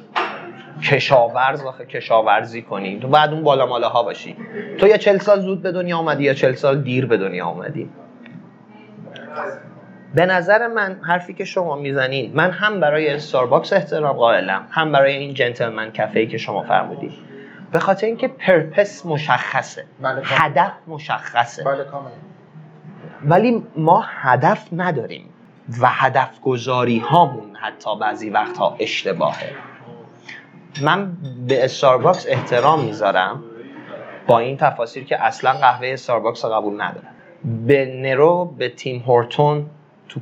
کشاورز آخه کشاورزی کنی، تو بعد اون بالا ماله ها باشی، تو یا چل سال زود به دنیا آمدی یا چل سال دیر به دنیا آمدی. به نظر من حرفی که شما میزنین، من هم برای استارباکس احترام قائلم، هم برای این جنتلمن کافه‌ای که شما فرمودید، به خاطر اینکه پرپس مشخصه، هدف مشخصه، بله کاملا. ولی ما هدف نداریم و هدف گذاری هامون حتی بعضی وقتها اشتباهه. من به استارباکس احترام میذارم با این تفاصیل که اصلا قهوه استارباکس رو قبول ندارم، به نرو، به تیم هورتون تو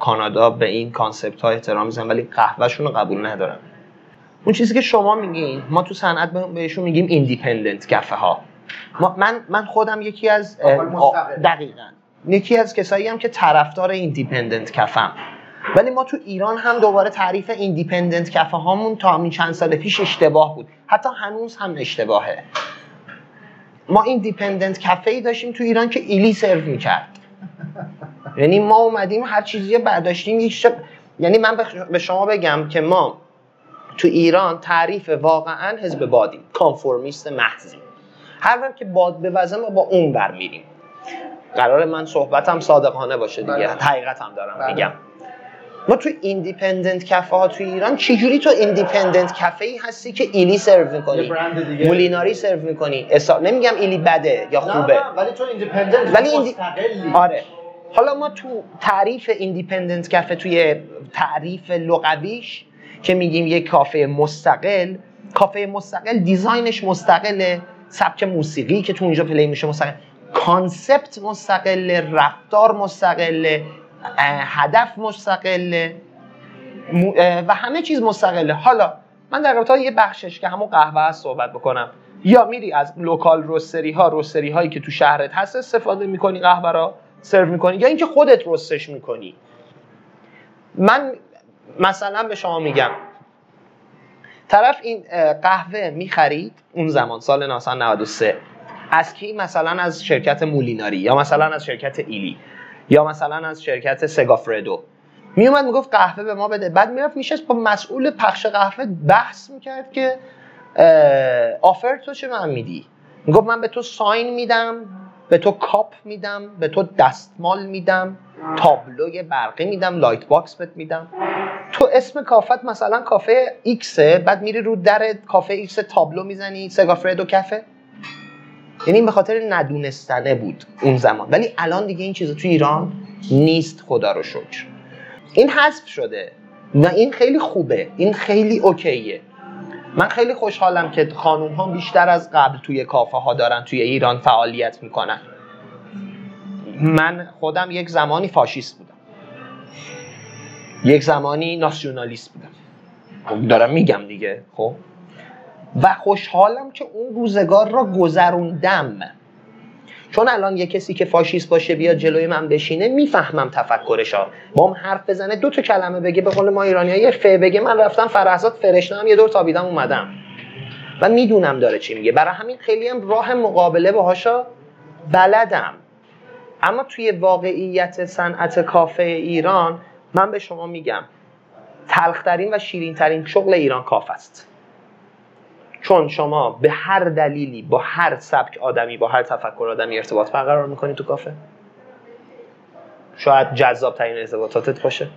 کانادا، به این کانسپت ها احترام میذارم، ولی قهوهشون رو قبول ندارم. اون چیزی که شما میگین ما تو صنعت بهشون میگیم ایندیپندنت کافه ها. من من خودم یکی از دقیقاً یکی از کسایی ام که طرفدار ایندیپندنت کافم، ولی ما تو ایران هم دوباره تعریف ایندیپندنت کافه هامون تا همین چند سال پیش اشتباه بود، حتی هنوز هم اشتباهه. ما ایندیپندنت کافه ای داشتیم تو ایران که ایلی سرو میکرد، یعنی ما اومدیم هر چیزی برداشتیم یک شب. یعنی من به شما بگم که ما تو ایران تعریف واقعا حزب بادی، کانفورمیست محضی، هر وقت که باد به وزن ما با اون بر میریم. قرار من صحبتم صادقانه باشه دیگه، حقیقتم دارم برد. میگم ما تو ایندیپندنت کافه ها تو ایران چجوری تو ایندیپندنت کافه ای هستی که ایلی سرو میکنی، مولیناری سرو میکنی، اصلا نمیگم ایلی بده یا خوبه، ولی تو ایندیپندنت، ولی مستقلی. آره حالا ما تو تعریف ایندیپندنت کافه، توی تعریف لغویش که میگیم یک کافه مستقل، کافه مستقل دیزاینش مستقله، سبک موسیقی که تو اونجا پلی میشه مستقل، کانسپت مستقله، رفتار مستقله، هدف مستقله و همه چیز مستقله. حالا من در رابطه یه بخشش که همون قهوه است صحبت بکنم. یا میری از لوکال روستری ها، روستری هایی که تو شهرت هست استفاده میکنی، قهوه را سرو میکنی، یا اینکه خودت رستش میکنی. من مثلا به شما میگم طرف این قهوه میخرید اون زمان سال ناسان نود و سه از کی؟ مثلا از شرکت مولیناری، یا مثلا از شرکت ایلی، یا مثلا از شرکت سگافردو. میومد میگفت قهوه به ما بده، بعد میرفت میشست با مسئول پخش قهوه بحث میکرد که آفر تو چه من میدی؟ میگفت من به تو ساین میدم، به تو کاپ میدم، به تو دستمال میدم، تابلوی برقی میدم، لایت باکس بهت میدم. تو اسم کافت مثلا کافه ایکسه، بعد میری رو در کافه ایکس تابلو میزنی سگافردو کافه. یعنی به خاطر ندونستنه بود اون زمان، ولی الان دیگه این چیزا تو ایران نیست، خدا رو شکر. این حذف شده و این خیلی خوبه، این خیلی اوکیه. من خیلی خوشحالم که خانوم ها بیشتر از قبل توی کافه ها دارن توی ایران فعالیت میکنن. من خودم یک زمانی فاشیست بودم، یک زمانی ناسیونالیست بودم، دارم میگم دیگه. خب و خوشحالم که اون روزگار را گذروندم، چون الان یه کسی که فاشیست باشه بیاد جلوی من بشینه میفهمم تفکرشا، با هم حرف بزنه، دو تا کلمه بگه، به قول ما ایرانی‌ها یه ف بگه، من رفتم فرهزاد فرشتم یه دور تابیدم اومدم و میدونم داره چی میگه، برای همین خیلی هم راه مقابله باهاشا بلدم. اما توی واقعیت صنعت کافه ایران من به شما میگم تلخترین و شیرینترین شغل ایران کافه است، چون شما به هر دلیلی با هر سبک آدمی، با هر تفکر آدمی ارتباط برقرار میکنی تو کافه. شاید جذاب ترین ارتباطاتت باشه،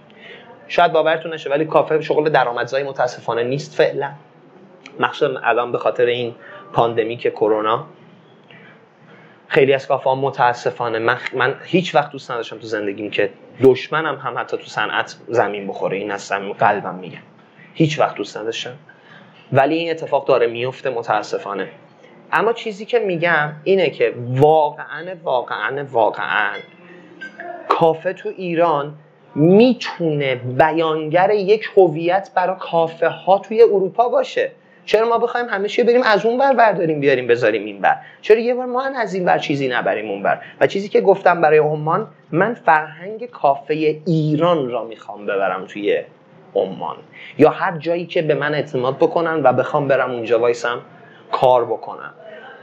شاید باورتون نشه ولی کافه شغل درآمدزایی متاسفانه نیست فعلا، مخصوصا الان به خاطر این پاندمیک کرونا. خیلی از کافه ها متاسفانه، من, من هیچ وقت دوست نداشتم تو زندگیم که دشمنم هم حتی تو صنعت زمین بخوره، این از صمیم قلبم میگم، هیچ وقت دوست نداشتم، ولی این اتفاق داره میفته متاسفانه. اما چیزی که میگم اینه که واقعاً واقعاً واقعاً کافه تو ایران میتونه بیانگر یک هویت برای کافه ها توی اروپا باشه. چرا ما بخوایم همه چی بریم از اون ور برداریم بیاریم بذاریم این بر؟ چرا یه بار ما از این ور چیزی نبریم اون بر؟ و چیزی که گفتم برای عمان، من فرهنگ کافه ایران را میخوام ببرم توی عمان یا هر جایی که به من اعتماد بکنن و بخوام برم اونجا وایسم کار بکنم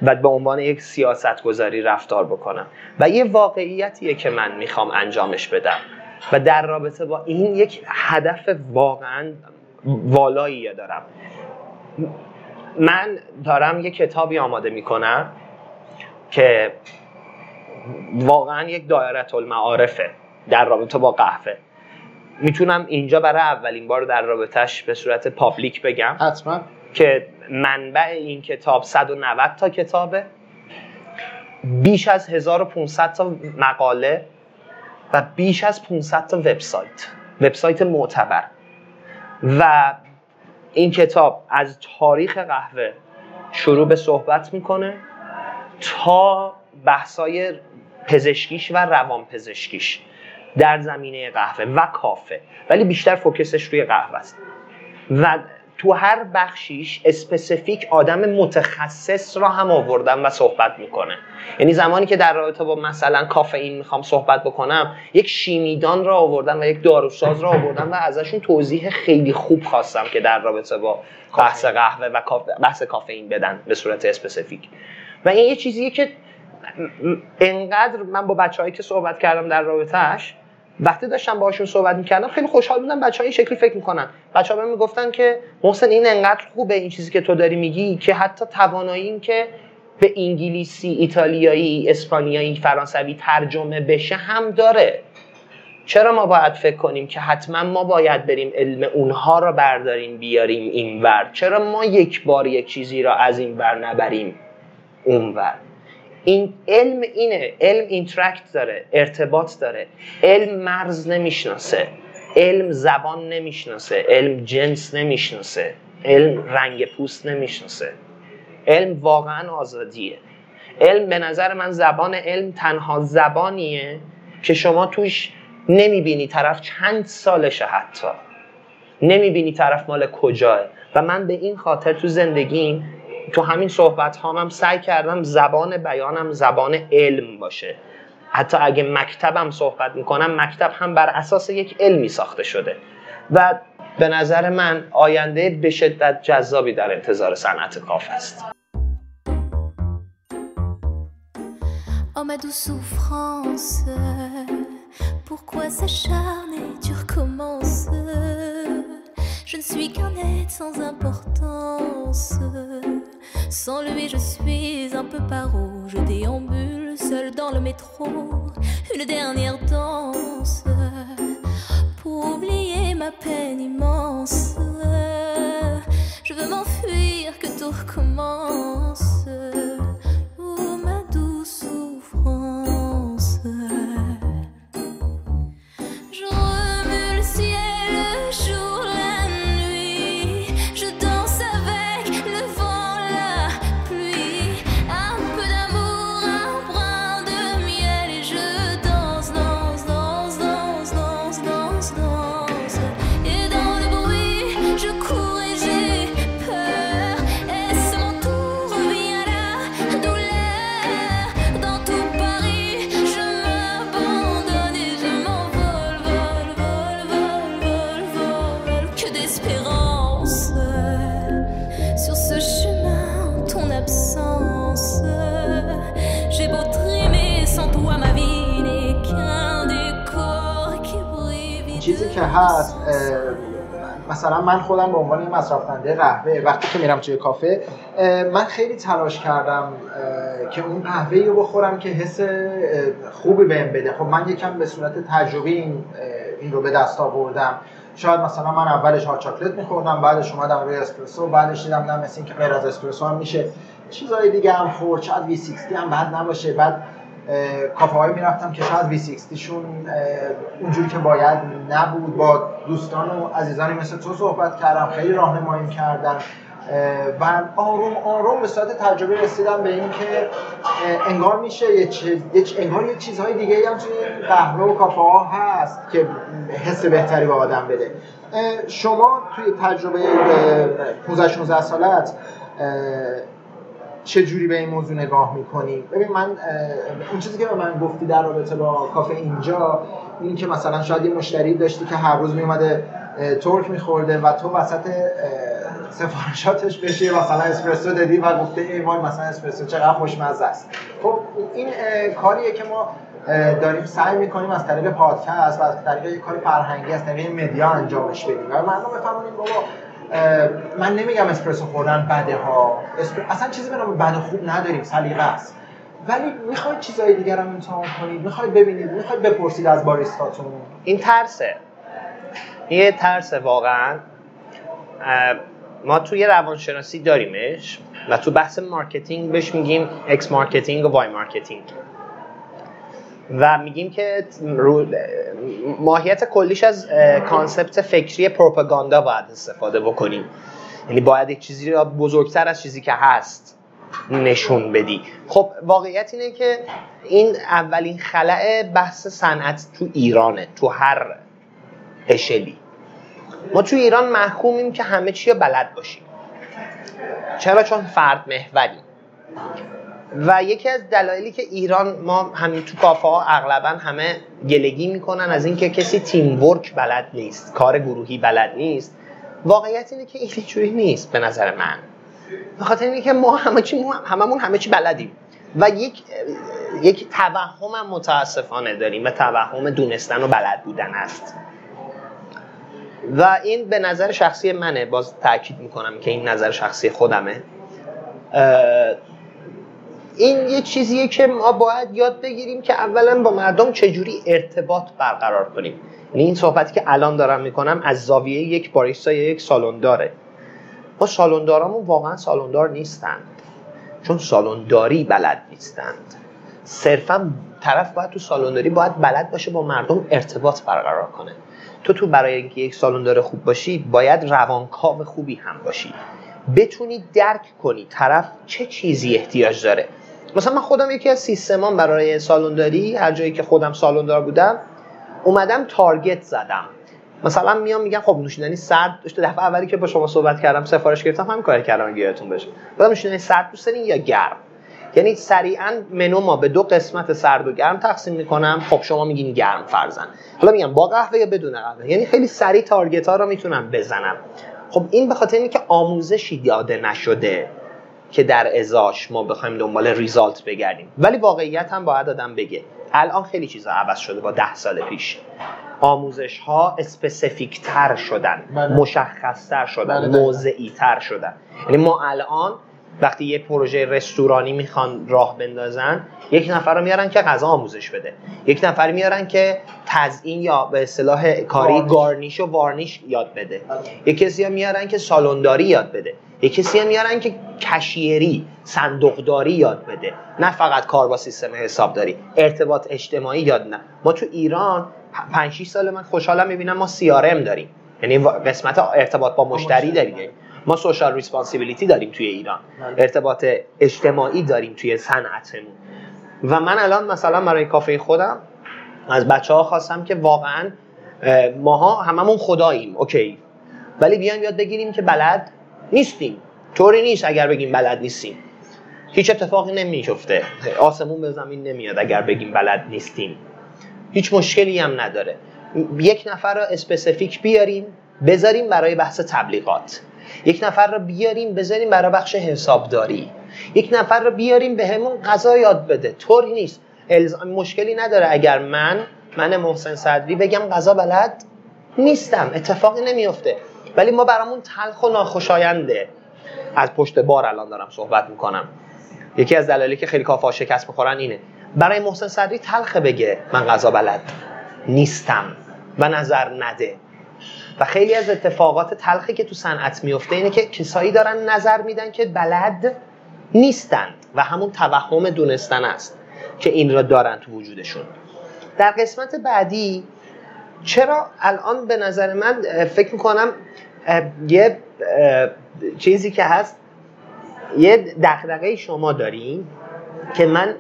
و به عنوان یک سیاستگذاری رفتار بکنم. و یه واقعیتیه که من میخوام انجامش بدم و در رابطه با این یک هدف واقعا والایی دارم. من دارم یه کتابی آماده میکنم که واقعا یک دایره المعارفه در رابطه با قهوه. میتونم اینجا برای اولین بار در رابطهش به صورت پابلیک بگم حتما که منبع این کتاب صد و نود تا کتابه، بیش از هزار و پانصد تا مقاله و بیش از پانصد تا وبسایت، وبسایت معتبر. و این کتاب از تاریخ قهوه شروع به صحبت میکنه تا بحثای پزشکیش و روان پزشکیش در زمینه قهوه و کافه، ولی بیشتر فوکسش روی قهوه است. و تو هر بخشیش اسپسیفیک آدم متخصص را هم آوردم و صحبت میکنه. یعنی زمانی که در رابطه با مثلا کافئین میخوام صحبت بکنم، یک شیمیدان را آوردم و یک داروساز را آوردم و ازشون توضیح خیلی خوب خواستم که در رابطه با بحث قهوه و بحث کافئین بدن به صورت اسپسیفیک. و این یه چیزیه که انقدر من با بچه‌هایی که صحبت کردم در رابطه‌اش، وقتی داشتم باهاشون صحبت می‌کردم خیلی خوشحال بودم بچه‌ها این شکلی فکر می‌کنن. بچه‌ها بهم میگفتن که محسن این انقدر خوبه این چیزی که تو داری میگی که حتی توانایی این که به انگلیسی، ایتالیایی، اسپانیایی، فرانسوی ترجمه بشه هم داره. چرا ما باید فکر کنیم که حتما ما باید بریم علم اونها را برداریم بیاریم اینور؟ چرا ما یک بار یک چیزی را از اینور نبریم اونور؟ این علم اینه، علم اینتراکت داره، ارتباط داره. علم مرز نمیشناسه، علم زبان نمیشناسه، علم جنس نمیشناسه، علم رنگ پوست نمیشناسه. علم واقعا آزادیه. علم به نظر من زبان علم تنها زبانیه که شما توش نمیبینی طرف چند سالشه، حتی نمیبینی طرف مال کجاه. و من به این خاطر تو زندگیم تو همین صحبت هام هم سعی کردم زبان بیانم زبان علم باشه. حتی اگه مکتبم صحبت میکنم، مکتب هم بر اساس یک علمی ساخته شده و به نظر من آینده به شدت جذابی در انتظار صنعت کاف است. Pourquoi s'acharner, tu recommences. Je ne suis qu'un être sans importance. Sans lui je suis un peu paro. Je déambule seul dans le métro. Une dernière danse pour oublier ma peine immense. Je veux m'enfuir, que tout recommence. Oh ma douce souffrance. چیزی که هست، مثلا من خودم به عنوان مصرف کننده قهوه وقتی که میرم توی کافه، من خیلی تلاش کردم که اون قهوه‌ای رو بخورم که حس خوبی بهم بده. خب من یکم به صورت تجربی این, این رو به دست آوردم. شاید مثلا من اولش هات چاکلت میخوردم، بعدش اومدم روی اسپرسو، بعدش دیدم نه مثل این که غیر از اسپرسو هم میشه چیزهای دیگه هم خورد. شاید وی شصت هم بد نباشه. بعد کافه‌هایی میرفتم که شاید وی شصت شون اونجوری که باید نبود. با دوستان و عزیزانی مثل تو صحبت کردم، خیلی راهنماییم کردن و آروم آروم به صورت تجربه رسیدم به این که انگار میشه یه چیز انگار یه چیزهای دیگه هم توی قهوه و کافه‌ها هست که حس بهتری به آدم بده. شما توی تجربه پانزده شانزده سالت چه جوری به این موضوع نگاه میکنی؟ ببین من اون چیزی که به من گفتی در رابطه با کافه اینجا، این که مثلا شاید یه مشتری داشتی که هر روز میومده ترک میخورده و تو وسط سفارشاتش بشی مثلا اسپرسو دادی و گفته ای وای مثلا اسپرسو چقدر خوشمزه است. خب این کاریه که ما داریم سعی میکنیم از طریق پادکست و از طریق یک کار فرهنگی از طریق مدیا انجامش بدیم و مردم بفهمونیم بابا من نمیگم اسپرسو خوردن بده ها، اسپر... اصلا چیزی به نام بد و خوب نداریم، سلیقه است. ولی میخواید چیزهای دیگر هم امتحان کنید، میخواید ببینید، میخواید بپرسید از باریستاتون. این ترسه، یه ترسه واقعا. ما توی روانشناسی داریمش و تو بحث مارکتینگ بهش میگیم اکس مارکتینگ و وای مارکتینگ و میگیم که ماهیت کلیش از کانسپت فکری پروپاگاندا باید استفاده بکنیم. یعنی باید یک چیزی را بزرگتر از چیزی که هست نشون بدی. خب واقعیت اینه که این اولین خلأ بحث صنعت تو ایرانه، تو هر اشلی. ما تو ایران محکومیم که همه چی رو بلد باشیم. چرا؟ چون فرد محوریم. و یکی از دلایلی که ایران ما همین تو کافه ها اغلبا همه گلگی میکنن از اینکه کسی تیم ورک بلد نیست، کار گروهی بلد نیست. واقعیت اینه که این اینجوری نیست به نظر من. به خاطر اینه که ما همه چی هممون همه چی بلدیم و یک یک توهم متاسفانه داریم و توهم دونستن و بلد بودن است. و این به نظر شخصی منه، باز تاکید میکنم که این نظر شخصی خودمه. این یه چیزیه که ما باید یاد بگیریم که اولا با مردم چجوری ارتباط برقرار کنیم. یعنی این صحبتی که الان دارم میکنم از زاویه یک باریستا یا یک سالونداره. ما سالوندارامون واقعا سالوندار نیستند، چون سالونداری بلد نیستند. صرفا طرف باید تو سالونداری باید بلد باشه با مردم ارتباط برقرار کنه. تو تو برای اینکه یک سالوندار خوب باشی باید روانکاو خوبی هم باشی، بتونی درک کنی طرف چه چیزی احتیاج داره. مثلا من خودم یکی از سیستمان برای سالونداری، هر جایی که خودم سالوندار بودم، اومدم تارگت زدم مثلا میام میگم خب نوشیدنی سرد، دفعه اولی که با شما صحبت کردم سفارش گرفتم همین کارو کردم گیرتون بشه. بعد نوشیدنی سرد دوست دارین یا گرم؟ یعنی سریعاً منو ما به دو قسمت سرد و گرم تقسیم میکنم. خب شما میگین گرم فرضاً، حالا میگم با قهوه یا بدون قهوه، یعنی خیلی سریع تارگت ها رو میتونم بزنم. خب این به خاطر اینکه آموزشی داده نشده که در ازاش ما بخوایم دنبال ریزالت بگردیم. ولی واقعیت هم باید آدم بگه الان خیلی چیزا عوض شده با ده سال پیش. آموزش ها اسپسیفیک تر شدن، مشخص تر شدن، موضعی تر شدن. یعنی ما الان وقتی یک پروژه رستورانی میخوان راه بندازن، یک نفر رو میارن که غذا آموزش بده، یک نفر میارن که تزیین یا به اصطلاح کاری گارنیش و وارنیش یاد بده، یک کسی میارن که سالونداری یاد بده، یک کسی میارن که کشیری، صندوقداری یاد بده، نه فقط کار با سیستم حسابداری، ارتباط اجتماعی یاد. نه ما تو ایران پنج شش سال من خوشحالم میبینم ما سی آر ام داریم، یعنی قسمت ارتباط با مشتری داریم، ما سوشال ریسپانسیبیلیتی داریم توی ایران، ارتباط اجتماعی داریم توی صنعتمون. و من الان مثلا برای کافه خودم از بچه‌ها خواستم که واقعاً ماها هممون خداییم، اوکی، ولی بیایم یاد بگیریم که بلد نیستیم. طوری نیست اگر بگیم بلد نیستیم، هیچ اتفاقی نمی‌افته، آسمون به زمین نمیاد اگر بگیم بلد نیستیم، هیچ مشکلی هم نداره. یک نفر رو اسپسیفیک بیاریم بذاریم برای بحث تبلیغات، یک نفر رو بیاریم بذاریم برای بخش حسابداری، یک نفر رو بیاریم به همون قضا یاد بده. طوری نیست، الزام مشکلی نداره اگر من من محسن صدری بگم قضا بلد نیستم، اتفاقی نمیفته. ولی ما برامون تلخ و ناخوشاینده. از پشت بار الان دارم صحبت میکنم، یکی از دلایلی که خیلی کافه‌ها شکست میخورن اینه. برای محسن صدری تلخ بگه من قضا بلد نیستم و نظر نده. و خیلی از اتفاقات تلخی که تو صنعت میفته اینه که کسایی دارن نظر میدن که بلد نیستند و همون توهم دونستن است که این را دارن تو وجودشون. در قسمت بعدی چرا الان به نظر من فکر میکنم یه چیزی که هست، یه دغدغه شما دارین که من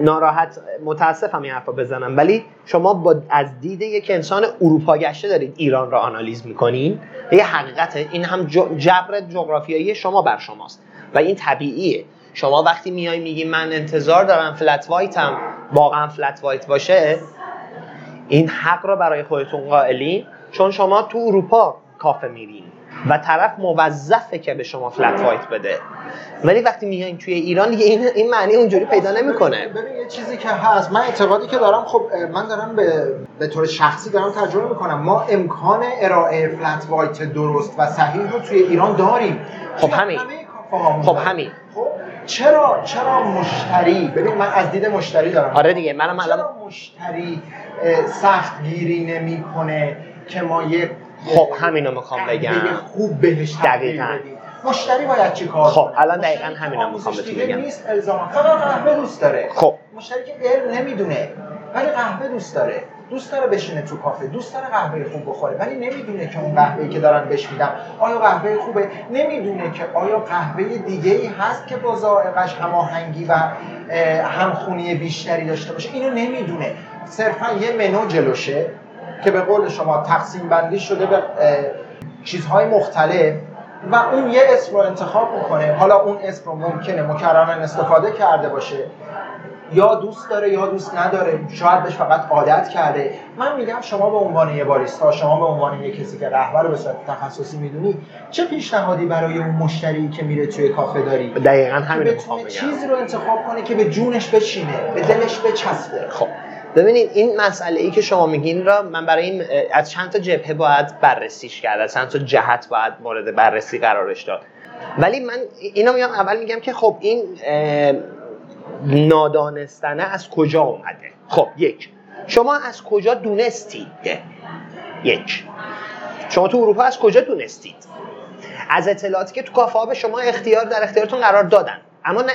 ناراحت متاسفم این حرفا بزنم، ولی شما با از دید یک انسان اروپا گشته دارید ایران را آنالیز میکنین. یه حقیقته، این هم جبر جغرافیایی شما بر شماست و این طبیعیه. شما وقتی میای میگی من انتظار دارم فلت وایتم واقعا فلت وایت باشه، این حق را برای خودتون قائلین، چون شما تو اروپا کافه میرین و طرف موظفه که به شما فلت وایت بده. ولی وقتی میایم توی ایران دیگه این این معنی اونجوری پیدا نمیکنه. ببین یه چیزی که هست، من اعتقادی که دارم، خب من دارم به به طور شخصی دارم تجربه میکنم، ما امکان ارائه فلت وایت درست و صحیح رو توی ایران داریم. خب همین خب همین خب چرا چرا مشتری، ببین من از دید مشتری دارم، آره دیگه، منم الان مشتری سخت گیری نمیکنه که ما یه خب همینو میخوام بگم، خوب بهش دقیقاً مشتری باید چیکار کنه. خب الان دقیقاً همینو میخوام بهتون بگم، نیست الزاما فقط قهوه دوست داره. خب مشتری که علم نمیدونه ولی قهوه دوست داره، دوست داره بشینه تو کافه، دوست داره قهوه خوب بخوره ولی نمیدونه که اون قهوه‌ای که دارن بهش میدن آیا قهوه خوبه، نمیدونه که آیا قهوه دیگه‌ای هست که با ذائقه‌اش هماهنگی و همخونی بیشتری داشته باشه، اینو نمیدونه. صرفاً یه منو جلوشه که به قول شما تقسیم بندی شده به چیزهای مختلف و اون یه اسم رو انتخاب میکنه. حالا اون اسم رو ممکنه مکررن استفاده کرده باشه، یا دوست داره یا دوست نداره، شاید بهش فقط عادت کرده. من میگم شما به عنوان یه باریستا، شما به عنوان یه کسی که قهوه رو به صورت تخصصی میدونی، چه پیشنهادی برای اون مشتری که میره توی کافه داری؟ دقیقاً همین رو میگم، چیزی رو انتخاب کنه که به جونش بچینه، به دلش بچسبه. خب ببینید این مسئله ای که شما میگین را من برای این از چند تا جبهه باید بررسیش کرد، از چند تا جهت باید مورد بررسی قرارش داد. ولی من اینو میگم، اول میگم که خب این نادانستنه از کجا اومده. خب یک، شما از کجا دونستید؟ یک، شما تو اروپا از کجا دونستید؟ از اطلاعاتی که تو کافه ها به شما اختیار در اختیارتون قرار دادن، اما نه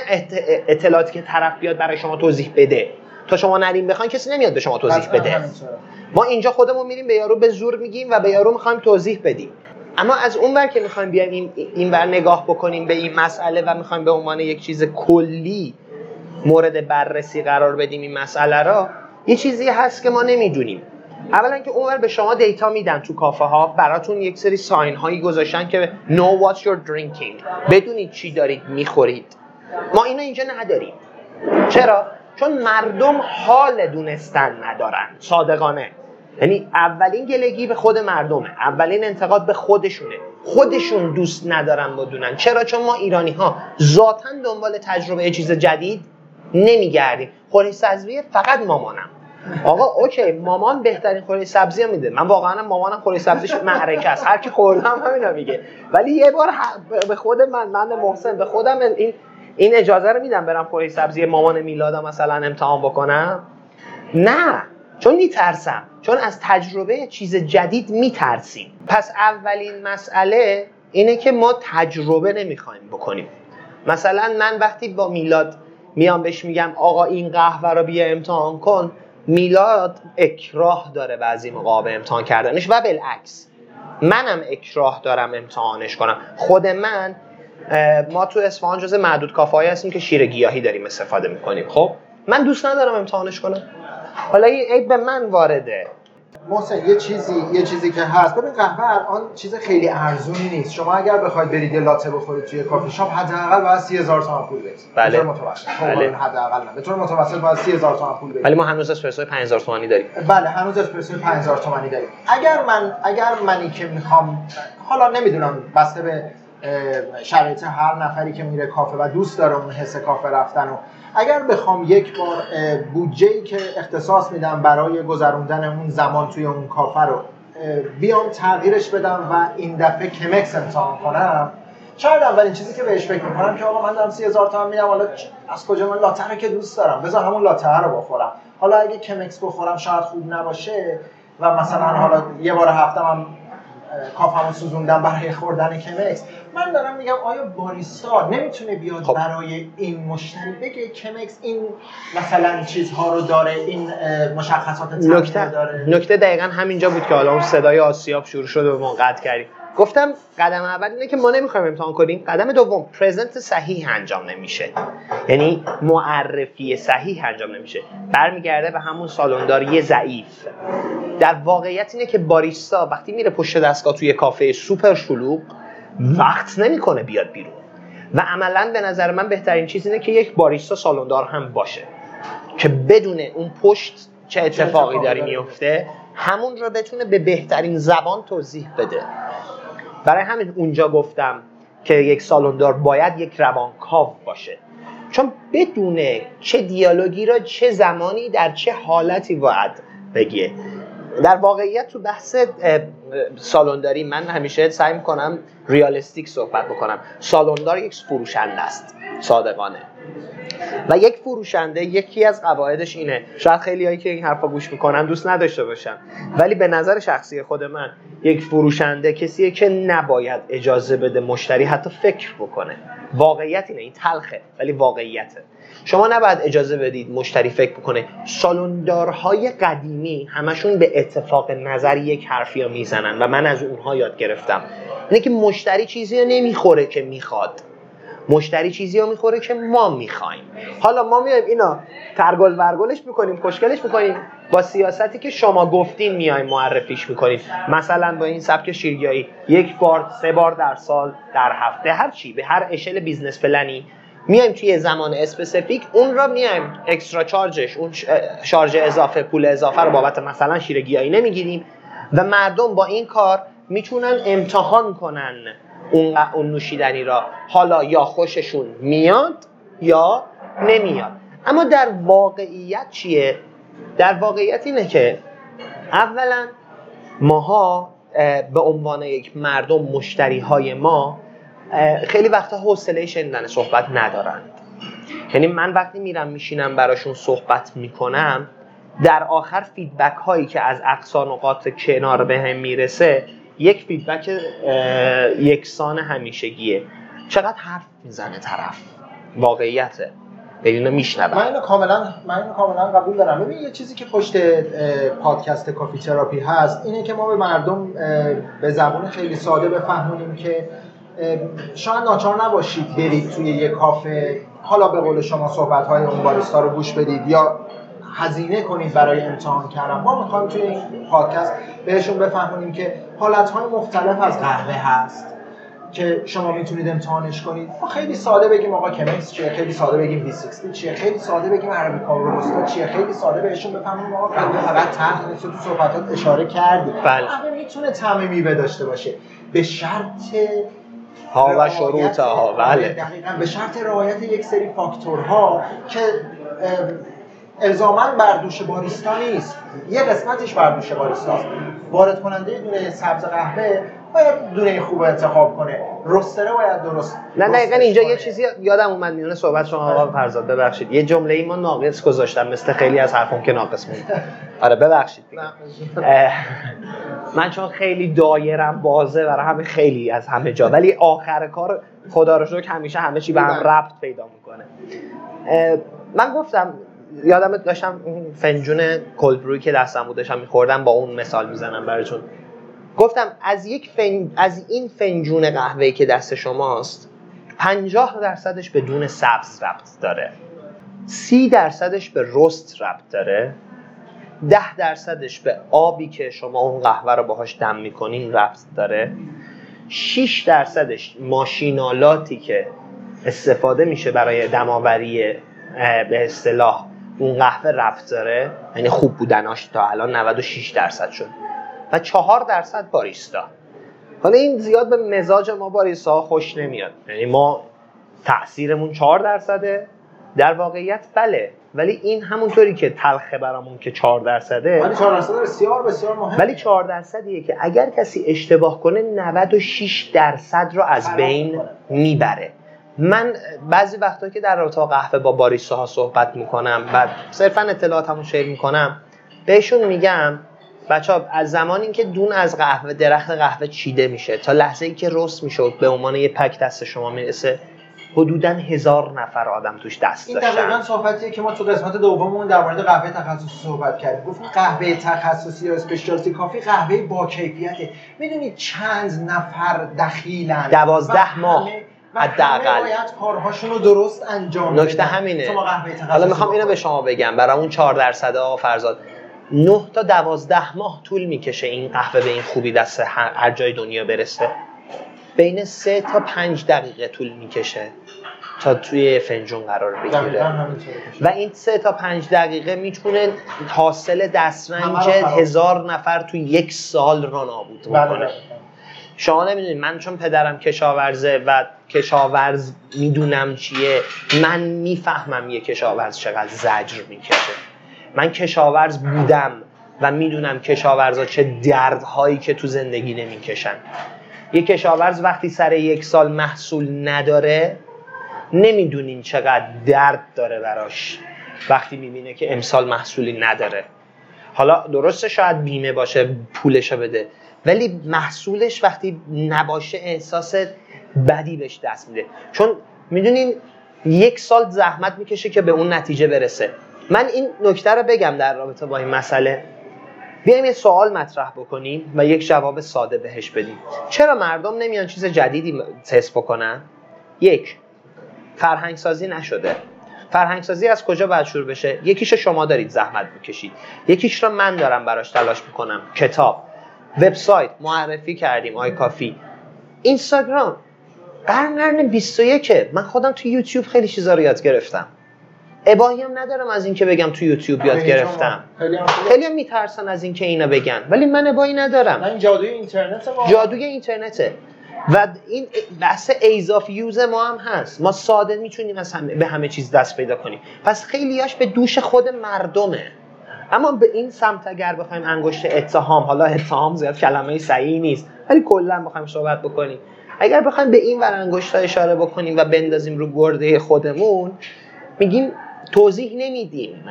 اطلاعاتی که طرف بیاد برای شما توضیح بده. تا شما نریم بخواین کسی نمیاد به شما توضیح بده. ما اینجا خودمون میریم به یارو به زور میگیم و به یارو میخوایم توضیح بدیم. اما از اون ور که میخوایم بیایم این اینور نگاه بکنیم به این مسئله و میخوایم به عنوان یک چیز کلی مورد بررسی قرار بدیم این مسئله را، یه چیزی هست که ما نمیدونیم. اولا که اونور به شما دیتا میدن تو کافه ها، براتون یک سری ساین هایی گذاشتن که know what you're drinking، بدونید چی دارید میخورید. ما اینو اینجا نداریم. چرا؟ چون مردم حال دونستن ندارن صادقانه. یعنی اولین گلگی به خود مردمه، اولین انتقاد به خودشونه. خودشون دوست ندارن بدونن. چرا؟ چون ما ایرانی ها ذاتاً دنبال تجربه چیز جدید نمیگردیم. خوری سبزی فقط مامانم. آقا اوکی، مامان بهترین خوری سبزی میده، من واقعا مامانم خوری سبزیش معرکه است، هر کی خوردم همینا میگه. ولی یه بار به خود من من محسن به خودم این این اجازه رو میدم برم خوری سبزی مامان میلاد مثلا امتحان بکنم؟ نه، چون میترسم، چون از تجربه چیز جدید میترسیم. پس اولین مسئله اینه که ما تجربه نمیخوایم بکنیم. مثلا من وقتی با میلاد میام بهش میگم آقا این قهوه رو بیا امتحان کن، میلاد اکراه داره بعضی موقع به امتحان کردنش و بالعکس. منم اکراه دارم امتحانش کنم. خود من ما تو اصفهان جز معدود کافه‌ای هستیم که شیر گیاهی داریم استفاده میکنیم. خب من دوست ندارم امتحانش کنم. حالا این عیب به من وارده. محسن یه چیزی یه چیزی که هست، ببین قهوه الان چیز خیلی ارزونی نیست. شما اگر بخواید برید لاته بخورید توی کافی شاپ حداقل باید سی هزار تومان پول بدید. بله. متوسط. بله. حداقل نه. به طور متوسط باید سی هزار تومان پول بدید. ولی ما هنوز اسپرسو پنج هزار تومانی داریم. بله، هنوز اسپرسو پنج هزار تومانی داریم. اگر من اگر منی که میخوام، حالا نمیدونم بسته به شرایط هر نفری که میره کافه و دوست داره اون حس کافه رفتن و اگر بخوام یک بار بودجه‌ای که اختصاص میدم برای گذروندن اون زمان توی اون کافه رو بیام تغییرش بدم و این دفعه کمکس امتحان کنم، شاید اولین چیزی که بهش فکر میکنم که آقا من دارم سی هزار تومن میدم، حالا از کجا من لاته رو که دوست دارم، بذار همون لاته رو بخورم. حالا اگه کمکس بخورم شاید خوب نباشه و مثلا حالا یه بار هفتم کافمو سوزوندم برای خوردن کمکس. من دارم میگم آیا باریستا نمیتونه بیاد خب. برای این مشتری بگه کمکس این مثلا چیزها رو داره، این مشخصات تنظیم داره؟ نکته دقیقاً همینجا بود که حالا اون صدای آسیاب شروع شد و ما قطع کردیم. گفتم قدم اول اینه که ما نمیخوایم امتحان کنیم. قدم دوم پرزنت صحیح انجام نمیشه، یعنی معرفی صحیح انجام نمیشه. برمیگرده به همون سالونداری ضعیف. در واقعیت اینه که باریستا وقتی میره پشت دستگاه توی کافه سوپر شلوغ وقت نمیکنه بیاد بیرون و عملاً به نظر من بهترین چیز اینه که یک باریستا سالوندار هم باشه که بدونه اون پشت چه اتفاقی داری میفته همون رو بتونه به بهترین زبان توضیح بده. برای همین اونجا گفتم که یک سالوندار باید یک روانکاو باشه، چون بدونه چه دیالوگی را چه زمانی در چه حالتی باید بگیه. در واقعیت تو بحث سالونداری من همیشه سعی میکنم ریالیستیک صحبت بکنم. سالوندار یک فروشنده است صادقانه و یک فروشنده یکی از قواعدش اینه، شاید خیلی هایی که این حرفا گوش میکنن دوست نداشته باشن، ولی به نظر شخصی خود من یک فروشنده کسیه که نباید اجازه بده مشتری حتی فکر بکنه. واقعیت اینه، این تلخه ولی واقعیته. شما نباید اجازه بدید مشتری فکر بکنه. سالوندارهای قدیمی همشون به اتفاق نظر یک حرفیا میزنن و من از اونها یاد گرفتم. اینه که مشتری چیزی رو نمیخوره که میخواد، مشتری چیزی رو میخوره که ما میخوایم. حالا ما میایم اینا ترگل ورگلش میکنیم، کشکلش میکنیم، با سیاستی که شما گفتین میایم معرفیش میکنیم، مثلا با این سبک شیرگیایی یک بار سه بار در سال در هفته هر چی به هر اشل بیزنس پلنی میایم توی زمان اسپسیفیک اون را میایم اکسترا چارجش، اون شارژ اضافه، پول اضافه رو بابت مثلا شیرگیایی نمیگیریم و مردم با این کار میتونن امتحان کنن اون اون نوشیدنی را، حالا یا خوششون میاد یا نمیاد. اما در واقعیت چیه؟ در واقعیت اینه که اولا ماها به عنوان یک مردم مشتری های ما خیلی وقتا حوصله شنیدن صحبت ندارند. یعنی من وقتی میرم میشینم براشون صحبت میکنم، در آخر فیدبک هایی که از اقصا نقاط کنار به هم میرسه یک فیدبک یکسان همیشگیه. چقدر حرف میزنه طرف، واقعیته، اینو میشنوم. من اینو کاملا من اینو کاملا قبول دارم. ببین یه چیزی که پشت پادکست کافی تراپی هست اینه که ما به مردم به زبان خیلی ساده بفهمونیم که شاید ناچار نباشید برید توی یه کافه، حالا به قول شما صحبت‌های اون باریستا رو گوش بدید یا هزینه کنید برای امتحان کردن. ما میخوایم توی این پادکست بهشون بفهمونیم که حالت‌های مختلف از قهوه هست که شما میتونید امتحانش کنید. ما خیلی ساده بگیم آقا کمکس چیه، خیلی ساده بگیم بی شش چیه، خیلی ساده بگیم عربیکا روبستا چیه، خیلی ساده بهشون بفهمونیم آقا قهوه فقط تلخ نیست. تو صحبتات اشاره کردی قهوه میتونه طعمی به داشته باشه به شرط ها و شروطها. بله دقیقاً، به شرط رعایت یک سری فاکتورها که الزاماً بر دوش باریستا نیست، یه قسمتش بر دوش باریستاست. وارد کننده دونه سبز قهوه باید دونه خوب انتخاب کنه، رستره باید درست. نه دقیقاً اینجا کنه. یه چیزی یادم اومد میونه صحبت شما آقا فرزاد، ببخشید یه جمله ای ما ناقص گذاشتم، مثل خیلی از حرفام که ناقص موند. آره ببخشید. من چون خیلی دایرم بازه برای همه، خیلی از همه جا، ولی آخر کار خدا رو شکر همیشه همه چی به هم ربط پیدا میکنه. من گفتم یادم داشتم فنجون کلد بروی که دستم بود داشتم می‌خوردم، با اون مثال میزنم براتون. گفتم از یک فن... از این فنجون قهوه‌ای که دست شماست پنجاه درصدش به دون سبز ربط داره، سی درصدش به رست ربط داره، ده درصدش به آبی که شما اون قهوه رو باهاش دم می‌کنین ربط داره، شش درصدش ماشینالاتی که استفاده میشه برای دم‌آوری به اصطلاح اون قهوه ربط داره، یعنی خوب بودناش تا الان نود و شش درصد شد، و چهار درصد باریستا. حالا این زیاد به مزاج ما باریستا خوش نمیاد، یعنی ما تأثیرمون چهار درصده در واقعیت. بله، ولی این همونطوری که تلخه برامون که چهار درصده، ولی چهار درصد بسیار بسیار مهمه، ولی چهار درصدیه که اگر کسی اشتباه کنه نود و شش درصد رو از بین میبره. من بعضی وقتا که در رابطه با قهوه با باریستاها صحبت میکنم و صرفا اطلاعاتمو شیر میکنم بهشون میگم بچه‌ها از زمانی که دون از قهوه درخت قهوه چیده میشه تا لحظه‌ای که رست میشه به عنوان یه پک دست شما میرسه حدوداً هزار نفر آدم توش دست داشتن. این دقیقاً صحبتیه که ما تو قسمت دوممون در مورد قهوه تخصصی صحبت کردیم. گفتیم قهوه تخصصی یا اسپشیالیتی کافی قهوه با کیفیته. میدونید چند نفر دخیلن؟ دوازده ماه حداقل باید کارهاشون رو درست انجام بدن. نکته همینه. حالا میخوام اینو به شما بگم، برای اون چهار درصد آقا فرزاد نه تا دوازده ماه طول میکشه این قهوه به این خوبی دست هر جای دنیا برسه. بین سه تا پنج دقیقه طول میکشه تا توی فنجون قرار بگیره و این سه تا پنج دقیقه میتونه حاصل دسترنج هزار نفر تو یک سال رو نابود بکنه. شما نمیدونید، من چون پدرم کشاورزه و کشاورز میدونم چیه، من میفهمم یه کشاورز چقدر زجر میکشه. من کشاورز بودم و میدونم کشاورزا چه دردهایی که تو زندگی نمیکشن. یه کشاورز وقتی سر یک سال محصول نداره نمیدونین چقدر درد داره براش وقتی میبینه که امسال محصولی نداره. حالا درسته شاید بیمه باشه پولشو بده، ولی محصولش وقتی نباشه احساس بدی بهش دست میده، چون میدونین یک سال زحمت میکشه که به اون نتیجه برسه. من این نکته رو بگم در رابطه با این مسئله، بیایم یه سوال مطرح بکنیم و یک جواب ساده بهش بدیم. چرا مردم نمیان چیز جدیدی تست بکنن؟ یک، فرهنگ سازی نشده. فرهنگ سازی از کجا باید شروع بشه؟ یکیش شما دارید زحمت میکشید، یکیش رو من دارم براش تلاش میکنم. کتاب، وبسایت معرفی کردیم، آی کافی، اینستاگرام. قرن بیست و یک من خودم تو یوتیوب خیلی چیزا رو یاد گرفتم. ابایی هم ندارم از این که بگم تو یوتیوب یاد گرفتم. خیلی هم میترسن از این که اینا بگن، ولی من ابایی ندارم. این جادوی اینترنته، جادوی اینترنته و این بحث ایزاف یوز ما هم هست. ما ساده میتونیم از همه به همه چیز دست پیدا کنیم. پس خیلیاش به دوش خود مردمه. اما به این سمت اگر بخوایم انگشت اتهام، حالا اتهام زیاد کلمه صحیح نیست، ولی کلا بخوایم صحبت بکنیم، اگر بخوایم به این ور انگشت‌ها اشاره بکنیم و بندازیم رو گرده خودمون، میگیم توضیح نمیدیم.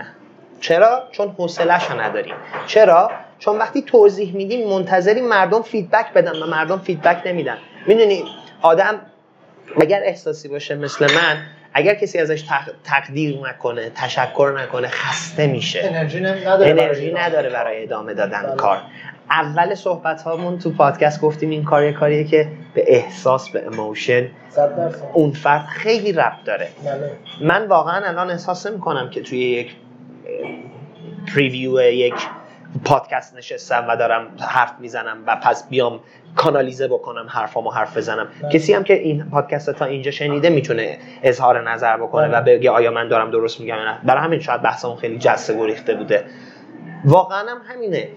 چرا؟ چون حوصله‌شو نداریم. چرا؟ چون وقتی توضیح میدیم منتظری مردم فیدبک بدن و مردم فیدبک نمیدن. میدونی آدم اگر احساسی باشه مثل من، اگر کسی ازش تقدیر نکنه، تشکر نکنه، خسته میشه. انرژی نداره، انرژی برای نداره برای ادامه دادن داره. کار اول صحبت هامون تو پادکست گفتیم این کار یه کاریه که به احساس، به ایموشن اون فرد خیلی ربط داره. داره. من واقعا الان احساس نمی‌کنم که توی یک پریویو یک پادکست نشستم و دارم حرف میزنم و پس بیام کانالیزه بکنم حرفامو حرف بزنم. کسی هم که این پادکست تا اینجا شنیده میتونه اظهار نظر بکنه و بگه آیا من دارم درست میگم یا نه. برای همین شاید بحثمون خیلی جسته و ریخته بوده. واقعا هم همینه.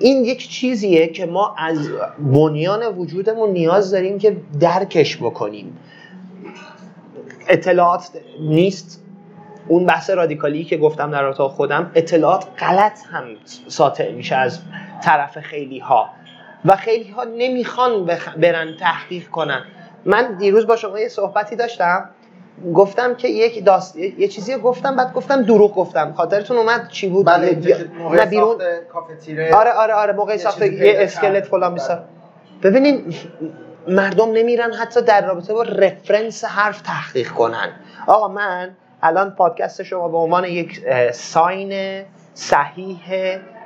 این یک چیزیه که ما از بنیان وجودمون نیاز داریم که درکش بکنیم. اطلاعات نیست. اون بحث رادیکالی که گفتم در رابطه خودم، اطلاعات غلط هم ساطع میشه از طرف خیلی ها و خیلی ها نمیخوان برن تحقیق کنن. من دیروز با شما یه صحبتی داشتم، گفتم که یک داست... یه چیزی گفتم، بعد گفتم دروغ گفتم. خاطرتون اومد چی بود؟ بله، نه بیرون کافه تیره. آره آره آره موقع ساخت یه اسکلت فلان میساز. ببینین مردم نمیرن حتی در رابطه با رفرنس حرف تحقیق کنن. آقا من الان پادکست شما به عنوان یک ساین صحیح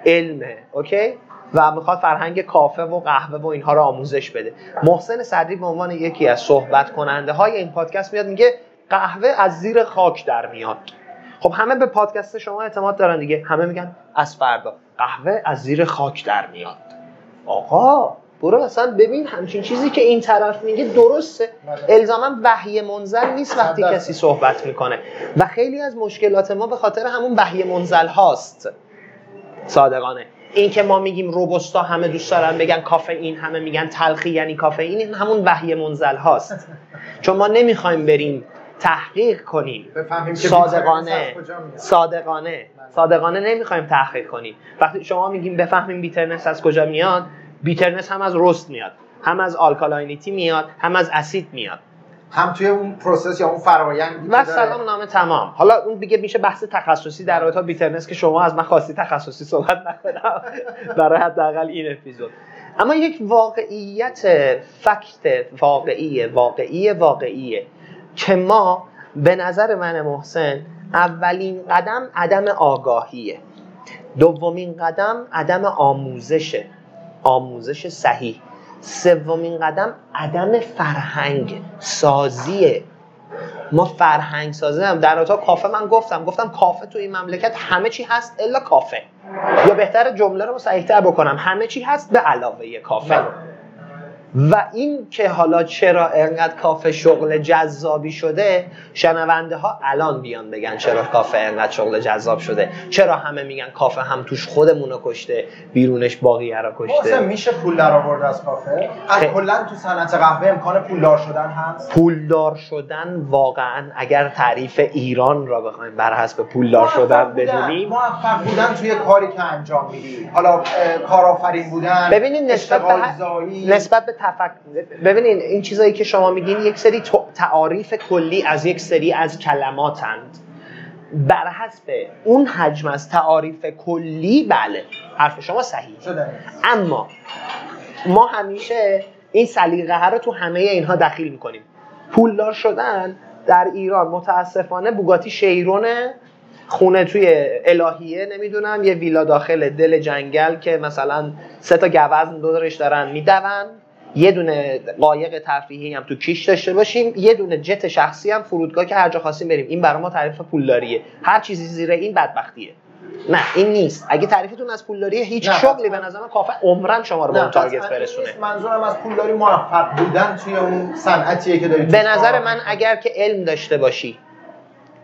علمه، اوکی؟ و میخواد فرهنگ کافه و قهوه و اینها رو آموزش بده. محسن صدری به عنوان یکی از صحبت کننده های این پادکست میاد میگه قهوه از زیر خاک در میاد. خب همه به پادکست شما اعتماد دارن دیگه، همه میگن از فردا قهوه از زیر خاک در میاد. آقا برو اصلا ببین همچین چیزی که این طرف میگه درسته، الزاما وحی منزل نیست وقتی کسی صحبت میکنه و خیلی از مشکلات ما به خاطر همون وحی منزل هاست. صادقانه این که ما میگیم روبوستا همه دوست دارن بگن کافئین، همه میگن تلخی یعنی کافئین، این همون وحی منزل هاست چون ما نمیخوایم بریم تحقیق کنیم صادقانه صادقانه صادقانه نمیخوایم تحقیق کنیم. وقتی شما میگیم بفهمیم بیترنس از کجا میاد، بیترنس هم از رست میاد، هم از آلکالاینیتی میاد، هم از اسید میاد، هم توی اون پروسس یا اون فرآیند و سلام نامه تمام. حالا اون دیگه میشه بحث تخصصی در رابطه با بیترنس که شما از من خواستی تخصصی صحبت نکنم برای حداقل این اپیزود. اما یک واقعیت، فکت واقعی واقعی واقعیه که ما به نظر من محسن اولین قدم عدم آگاهیه، دومین قدم عدم آموزشه، آموزش صحیح، سومین قدم عدم فرهنگ سازیه. ما فرهنگ سازی هم در رابطه کافه من گفتم گفتم کافه تو این مملکت همه چی هست الا کافه، یا بهتر جمله رو صحیح‌تر بکنم، همه چی هست به علاوه کافه. و این که حالا چرا اینقدر کافه شغل جذابی شده، شنونده ها الان بیان بگن چرا کافه اینقدر شغل جذاب شده، چرا همه میگن کافه هم توش خودمونو کشته بیرونش باقیه رو کشته. اصلا میشه پول در آورد از کافه؟ از کلا تو صنعت قهوه امکان پولدار شدن هست. پولدار شدن واقعا اگر تعریف ایران را بخوایم بر حسب پولدار شدن بدونیم، موفق بودن توی کاری که انجام میدی، حالا کارآفرین بودن. ببینید نسبت به نسبت به تفکر، ببینین این چیزایی که شما میگین یک سری تعاریف کلی از یک سری از کلماتند. بر حسب اون حجم از تعاریف کلی بله حرف شما صحیح شده، اما ما همیشه این سلیقه رو تو همه اینها دخیل میکنیم. پولدار شدن در ایران متاسفانه بوگاتی شیرونه، خونه توی الهیه، نمیدونم یه ویلا داخل دل جنگل که مثلا سه تا گوزن دورش دارن میدون، یه دونه قایق تفریحی هم تو کیش داشته باشیم، یه دونه جت شخصی هم فرودگاه که هر جا خواستیم بریم. این برای ما تعریف پولداریه. هر چیزی زیر این بدبختیه. نه این نیست. اگه تعریفتون از پولداریه هیچ شغلی به نظر من کافه عمرن شما رو به اون تارگت برسونه. منظورم از پولداری موفق بودن توی اون صنعتیه که دارید. به نظر من اگر که علم داشته باشی،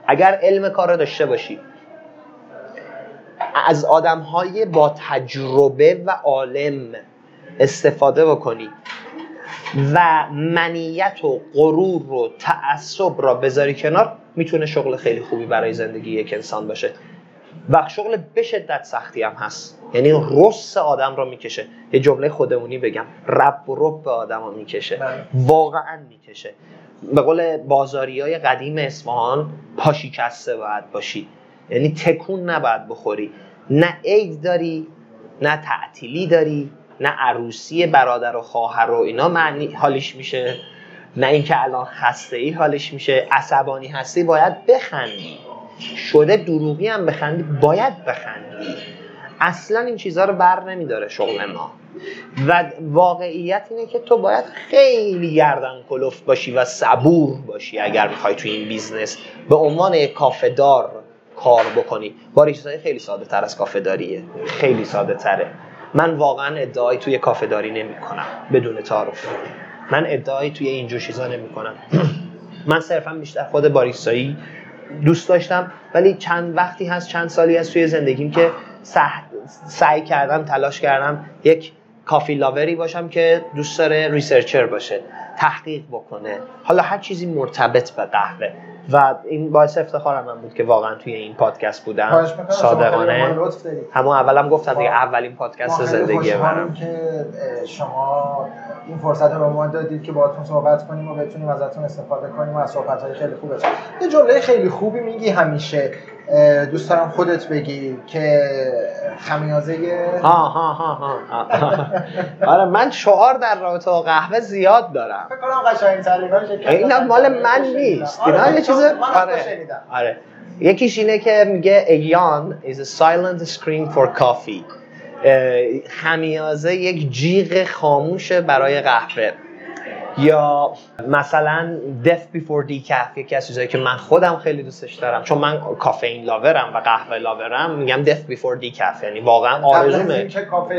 اگر علم کارو داشته باشی، از آدم‌های با تجربه و عالم استفاده بکنی و منیت و غرور و تعصب را بذاری کنار، میتونه شغل خیلی خوبی برای زندگی یک انسان باشه و شغل به شدت سختی هم هست. یعنی رس آدم را میکشه، یه جمله خودمونی بگم، رب و رب به آدم را میکشه، واقعا میکشه. به قول بازاری های قدیم اصفهان، پاشیکسته باید باشی، یعنی تکون نباید بخوری. نه عید داری، نه تعطیلی داری، نه عروسی برادر و خواهر و اینا معنی حالش میشه، نه اینکه الان خسته ای حالش میشه. عصبانی هستی باید بخندی، شده دروغی هم بخندی باید بخندی. اصلا این چیزها رو بر نمیداره شغل ما و واقعیت اینه که تو باید خیلی گردن کلوف باشی و صبور باشی اگر میخوای تو این بیزنس به عنوان یک کافه‌دار کار بکنی. با ریشه‌ای خیلی ساده تر از کافه داریه، خیلی ساده تره. من واقعا ادعایی توی کافه داری نمی کنم بدون تعارف، من ادعایی توی اینجور چیزا نمی کنم. من صرفا بیشتر خود باریستایی دوست داشتم، ولی چند وقتی هست، چند سالی هست توی زندگیم که سح... سعی کردم، تلاش کردم یک کافی لاوری باشم که دوست داره ریسرچر باشه، تحقیق بکنه، حالا هر چیزی مرتبط به قهوه. و این باعث افتخارم هم بود که واقعا توی این پادکست بودم، صادقانه. همون اولم گفتم دیگه، اولین پادکست زندگی منم که شما این فرصت رو به ما دادید که باهاتون صحبت کنیم و بتونیم ازتون استفاده کنیم و از صحبت‌های خیلی خوبه. یه جمله خیلی خوبی میگی همیشه، دوست دارم خودت بگی که خمیازه. ها ها ها ها. آره، من شعار در رابطه با قهوه زیاد دارم. فکر کنم قشنگ‌تریناش اینا مال من نیست. اینا یه چیز آره شنیدم. آره. یکیش اینه که میگه ایان is a silent scream for coffee. خمیازه یک جیغ خاموشه برای قهوه. یا مثلا death before decaf، یکی از چیزایی که من خودم خیلی دوستش دارم، چون من کافئین لاورم و قهوه لاورم، میگم death before decaf، یعنی واقعا آرزومه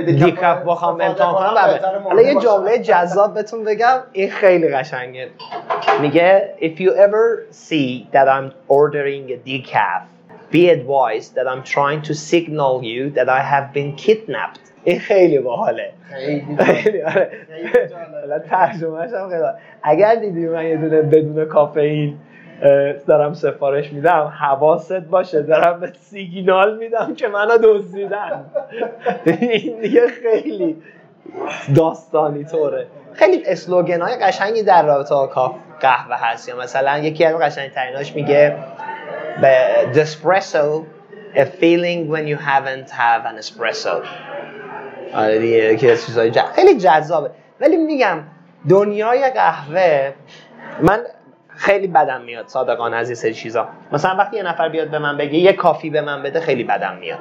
دیکاف بخوام امتحان کنم. حالا یه جمله جذاب بهتون بگم، این خیلی قشنگه، میگه if you ever see that I'm ordering a decaf be advised that I'm trying to signal you that I have been kidnapped. این خیلی باحاله، خیلی آره، حالا ترجمه‌اش هم خیلی. اگر دیدی من یه دونه بدون کافئین دارم سفارش میدم، حواست باشه دارم به سیگنال میدم که منو دزدیدن. این دیگه خیلی داستانی طوره. خیلی اسلوگن‌های قشنگی در رابطه با قهوه هست. یا مثلا یکی از قشنگ‌تریناش میگه به دسپرسو a feeling when you haven't have an espresso. آره دیگه، که چیزای جذاب، خیلی جذابه. ولی میگم دنیای قهوه، من خیلی بدم میاد صادقانه از این سری چیزا. مثلا وقتی یه نفر بیاد به من بگه یه کافی به من بده، خیلی بدم میاد.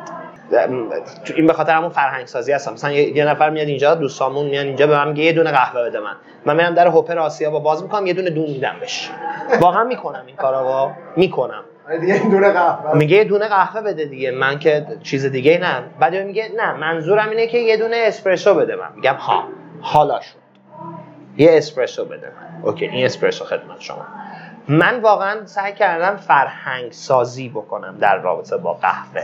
این به خاطر همون فرهنگ سازی هستم. مثلا یه نفر میاد اینجا، دوستامون میان اینجا، به من میگه یه دونه قهوه بده. من من میرم در هوپر آسیابو باز میکنم، یه دونه دون میدم بهش. واقعا میکنم این کارو میکنم. دیگه این دونه قهوه میگه یه دونه قهوه بده دیگه، من که چیز دیگه نه. بعد میگه نه، منظورم اینه که یه دونه اسپرسو بده من. میگم ها، حالا شد، یه اسپرسو بده من. اوکی، این اسپرسو خدمت شما. من واقعا سعی کردم فرهنگ سازی بکنم در رابطه با قهوه،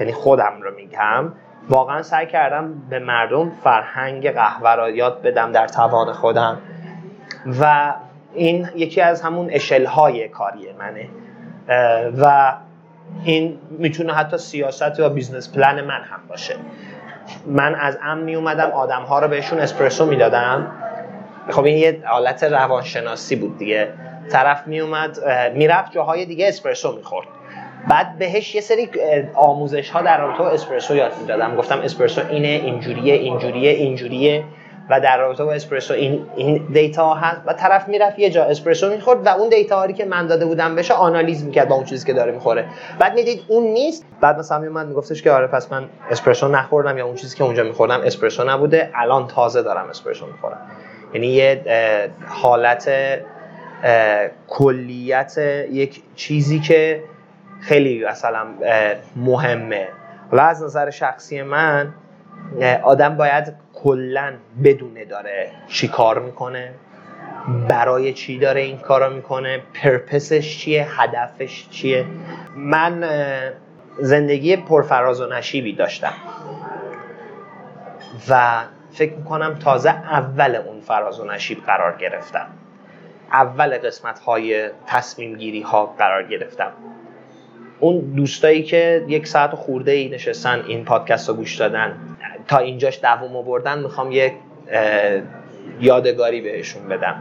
یعنی خودم رو میگم، واقعا سعی کردم به مردم فرهنگ قهوه رو یاد بدم در توان خودم. و این یکی از همون اشل‌های کاری منه و این میتونه حتی سیاست یا بیزنس پلن من هم باشه. من از عمد می اومدم آدم‌ها رو بهشون اسپرسو میدادم. خب این یه حالت روانشناسی بود دیگه. طرف می اومد میرفت جاهای دیگه اسپرسو میخورد، بعد بهش یه سری آموزش‌ها در رابطه با اسپرسو یاد میدادم. گفتم اسپرسو اینه، اینجوریه، اینجوریه، اینجوریه، و در رابطه با اسپرسو این این دیتا هست. و طرف میرفت یه جا اسپرسو میخورد و اون دیتا هایی که من داده بودم بهش آنالیز میکرد با اون چیزی که داره میخوره. بعد میدید اون نیست. بعد مثلا من میگفتش که آره پس من اسپرسو نخوردم، یا اون چیزی که اونجا میخوردم اسپرسو نبوده، الان تازه دارم اسپرسو میخورم. یعنی یه حالت کلیت یک چیزی که خیلی مثلا مهمه. و از نظر شخصی من آدم باید کلن بدونه داره چی کار میکنه، برای چی داره این کارا میکنه، پرپسش چیه، هدفش چیه. من زندگی پرفراز و نشیبی داشتم و فکر میکنم تازه اول اون فراز و نشیب قرار گرفتم، اول قسمت های تصمیم گیری ها قرار گرفتم. اون دوستایی که یک ساعت خورده ای نشستن این پادکست رو گوش دادن، تا اینجاش دوام آوردن، میخوام یک یادگاری بهشون بدم.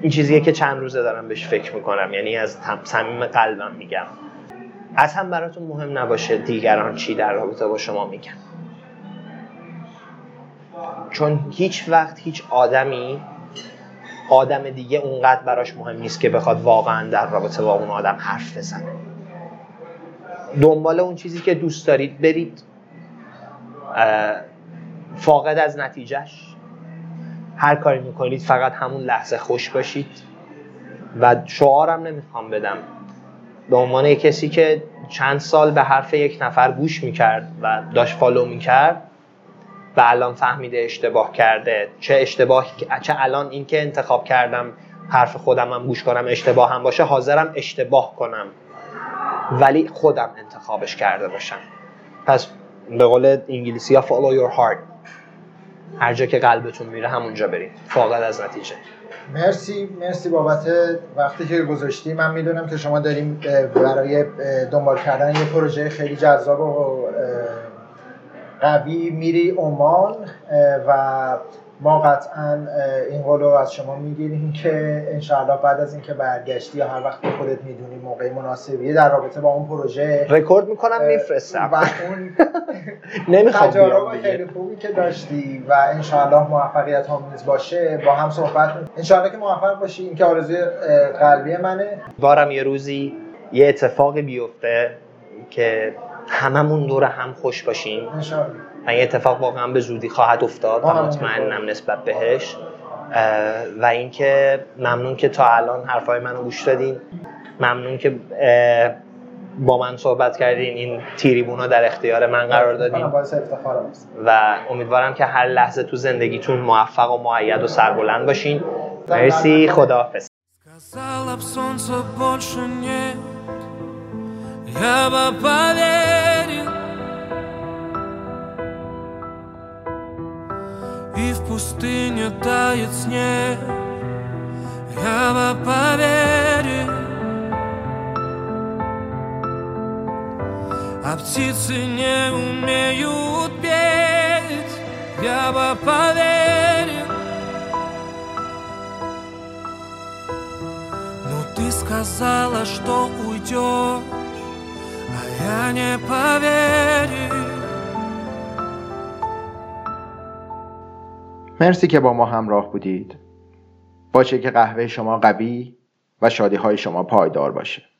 این چیزیه که چند روزه دارم بهش فکر میکنم، یعنی از صمیم قلبم میگم. اصلا براتون مهم نباشه دیگران چی در رابطه با شما میگن، چون هیچ وقت هیچ آدمی آدم دیگه اونقدر براش مهم نیست که بخواد واقعا در رابطه با اون آدم حرف بزنه. دنبال اون چیزی که دوست دارید برید، فاقد از نتیجهش. هر کاری میکنید فقط همون لحظه خوش باشید. و شعارم نمیخوام بدم، به عنوان کسی که چند سال به حرف یک نفر گوش میکرد و داشت فالو میکرد و الان فهمیده اشتباه کرده، چه اشتباه چه الان این که انتخاب کردم حرف خودم هم گوش کنم اشتباه هم باشه، حاضرم اشتباه کنم ولی خودم انتخابش کرده باشم. پس به قول انگلیسی ها follow your heart، هر جا که قلبتون میره همونجا برید، فاقد از نتیجه. مرسی مرسی بابت وقتی که گذاشتی. من میدونم که شما داریم برای دنبال کردن یه پروژه خیلی جذاب و قوی میری عمان و ما قطعاً این قولو از شما میگیریم که انشاءالله بعد از اینکه برگشتی یا هر وقت خودت میدونی موقع مناسبیه در رابطه با اون پروژه رکورد میکنم میفرستم و اون نمیخوام تجربه خیلی خوبی که داشتی و انشاءالله موفقیت آمیز باشه با هم صحبت. انشاءالله که موفق باشی، این که آرزوی قلبی منه. بارم یه روزی یه اتفاقی بیفته که هممون دور هم خوش باشیم انشاءالله. این اتفاق واقعا به زودی خواهد افتاد و مطمئنم نسبت بهش. و اینکه ممنون که تا الان حرفای منو گوش دادین، ممنون که با من صحبت کردین، این تریبونا در اختیار من قرار دادین و امیدوارم که هر لحظه تو زندگیتون موفق و مؤید و سربلند باشین. مرسی، خداحافظ. И в пустыне тает снег, я бы поверил. А птицы не умеют петь, я бы поверил. Но ты сказала, что уйдешь, а я не поверил. مرسی که با ما همراه بودید. باشه که قهوه شما قوی و شادی‌های شما پایدار باشه.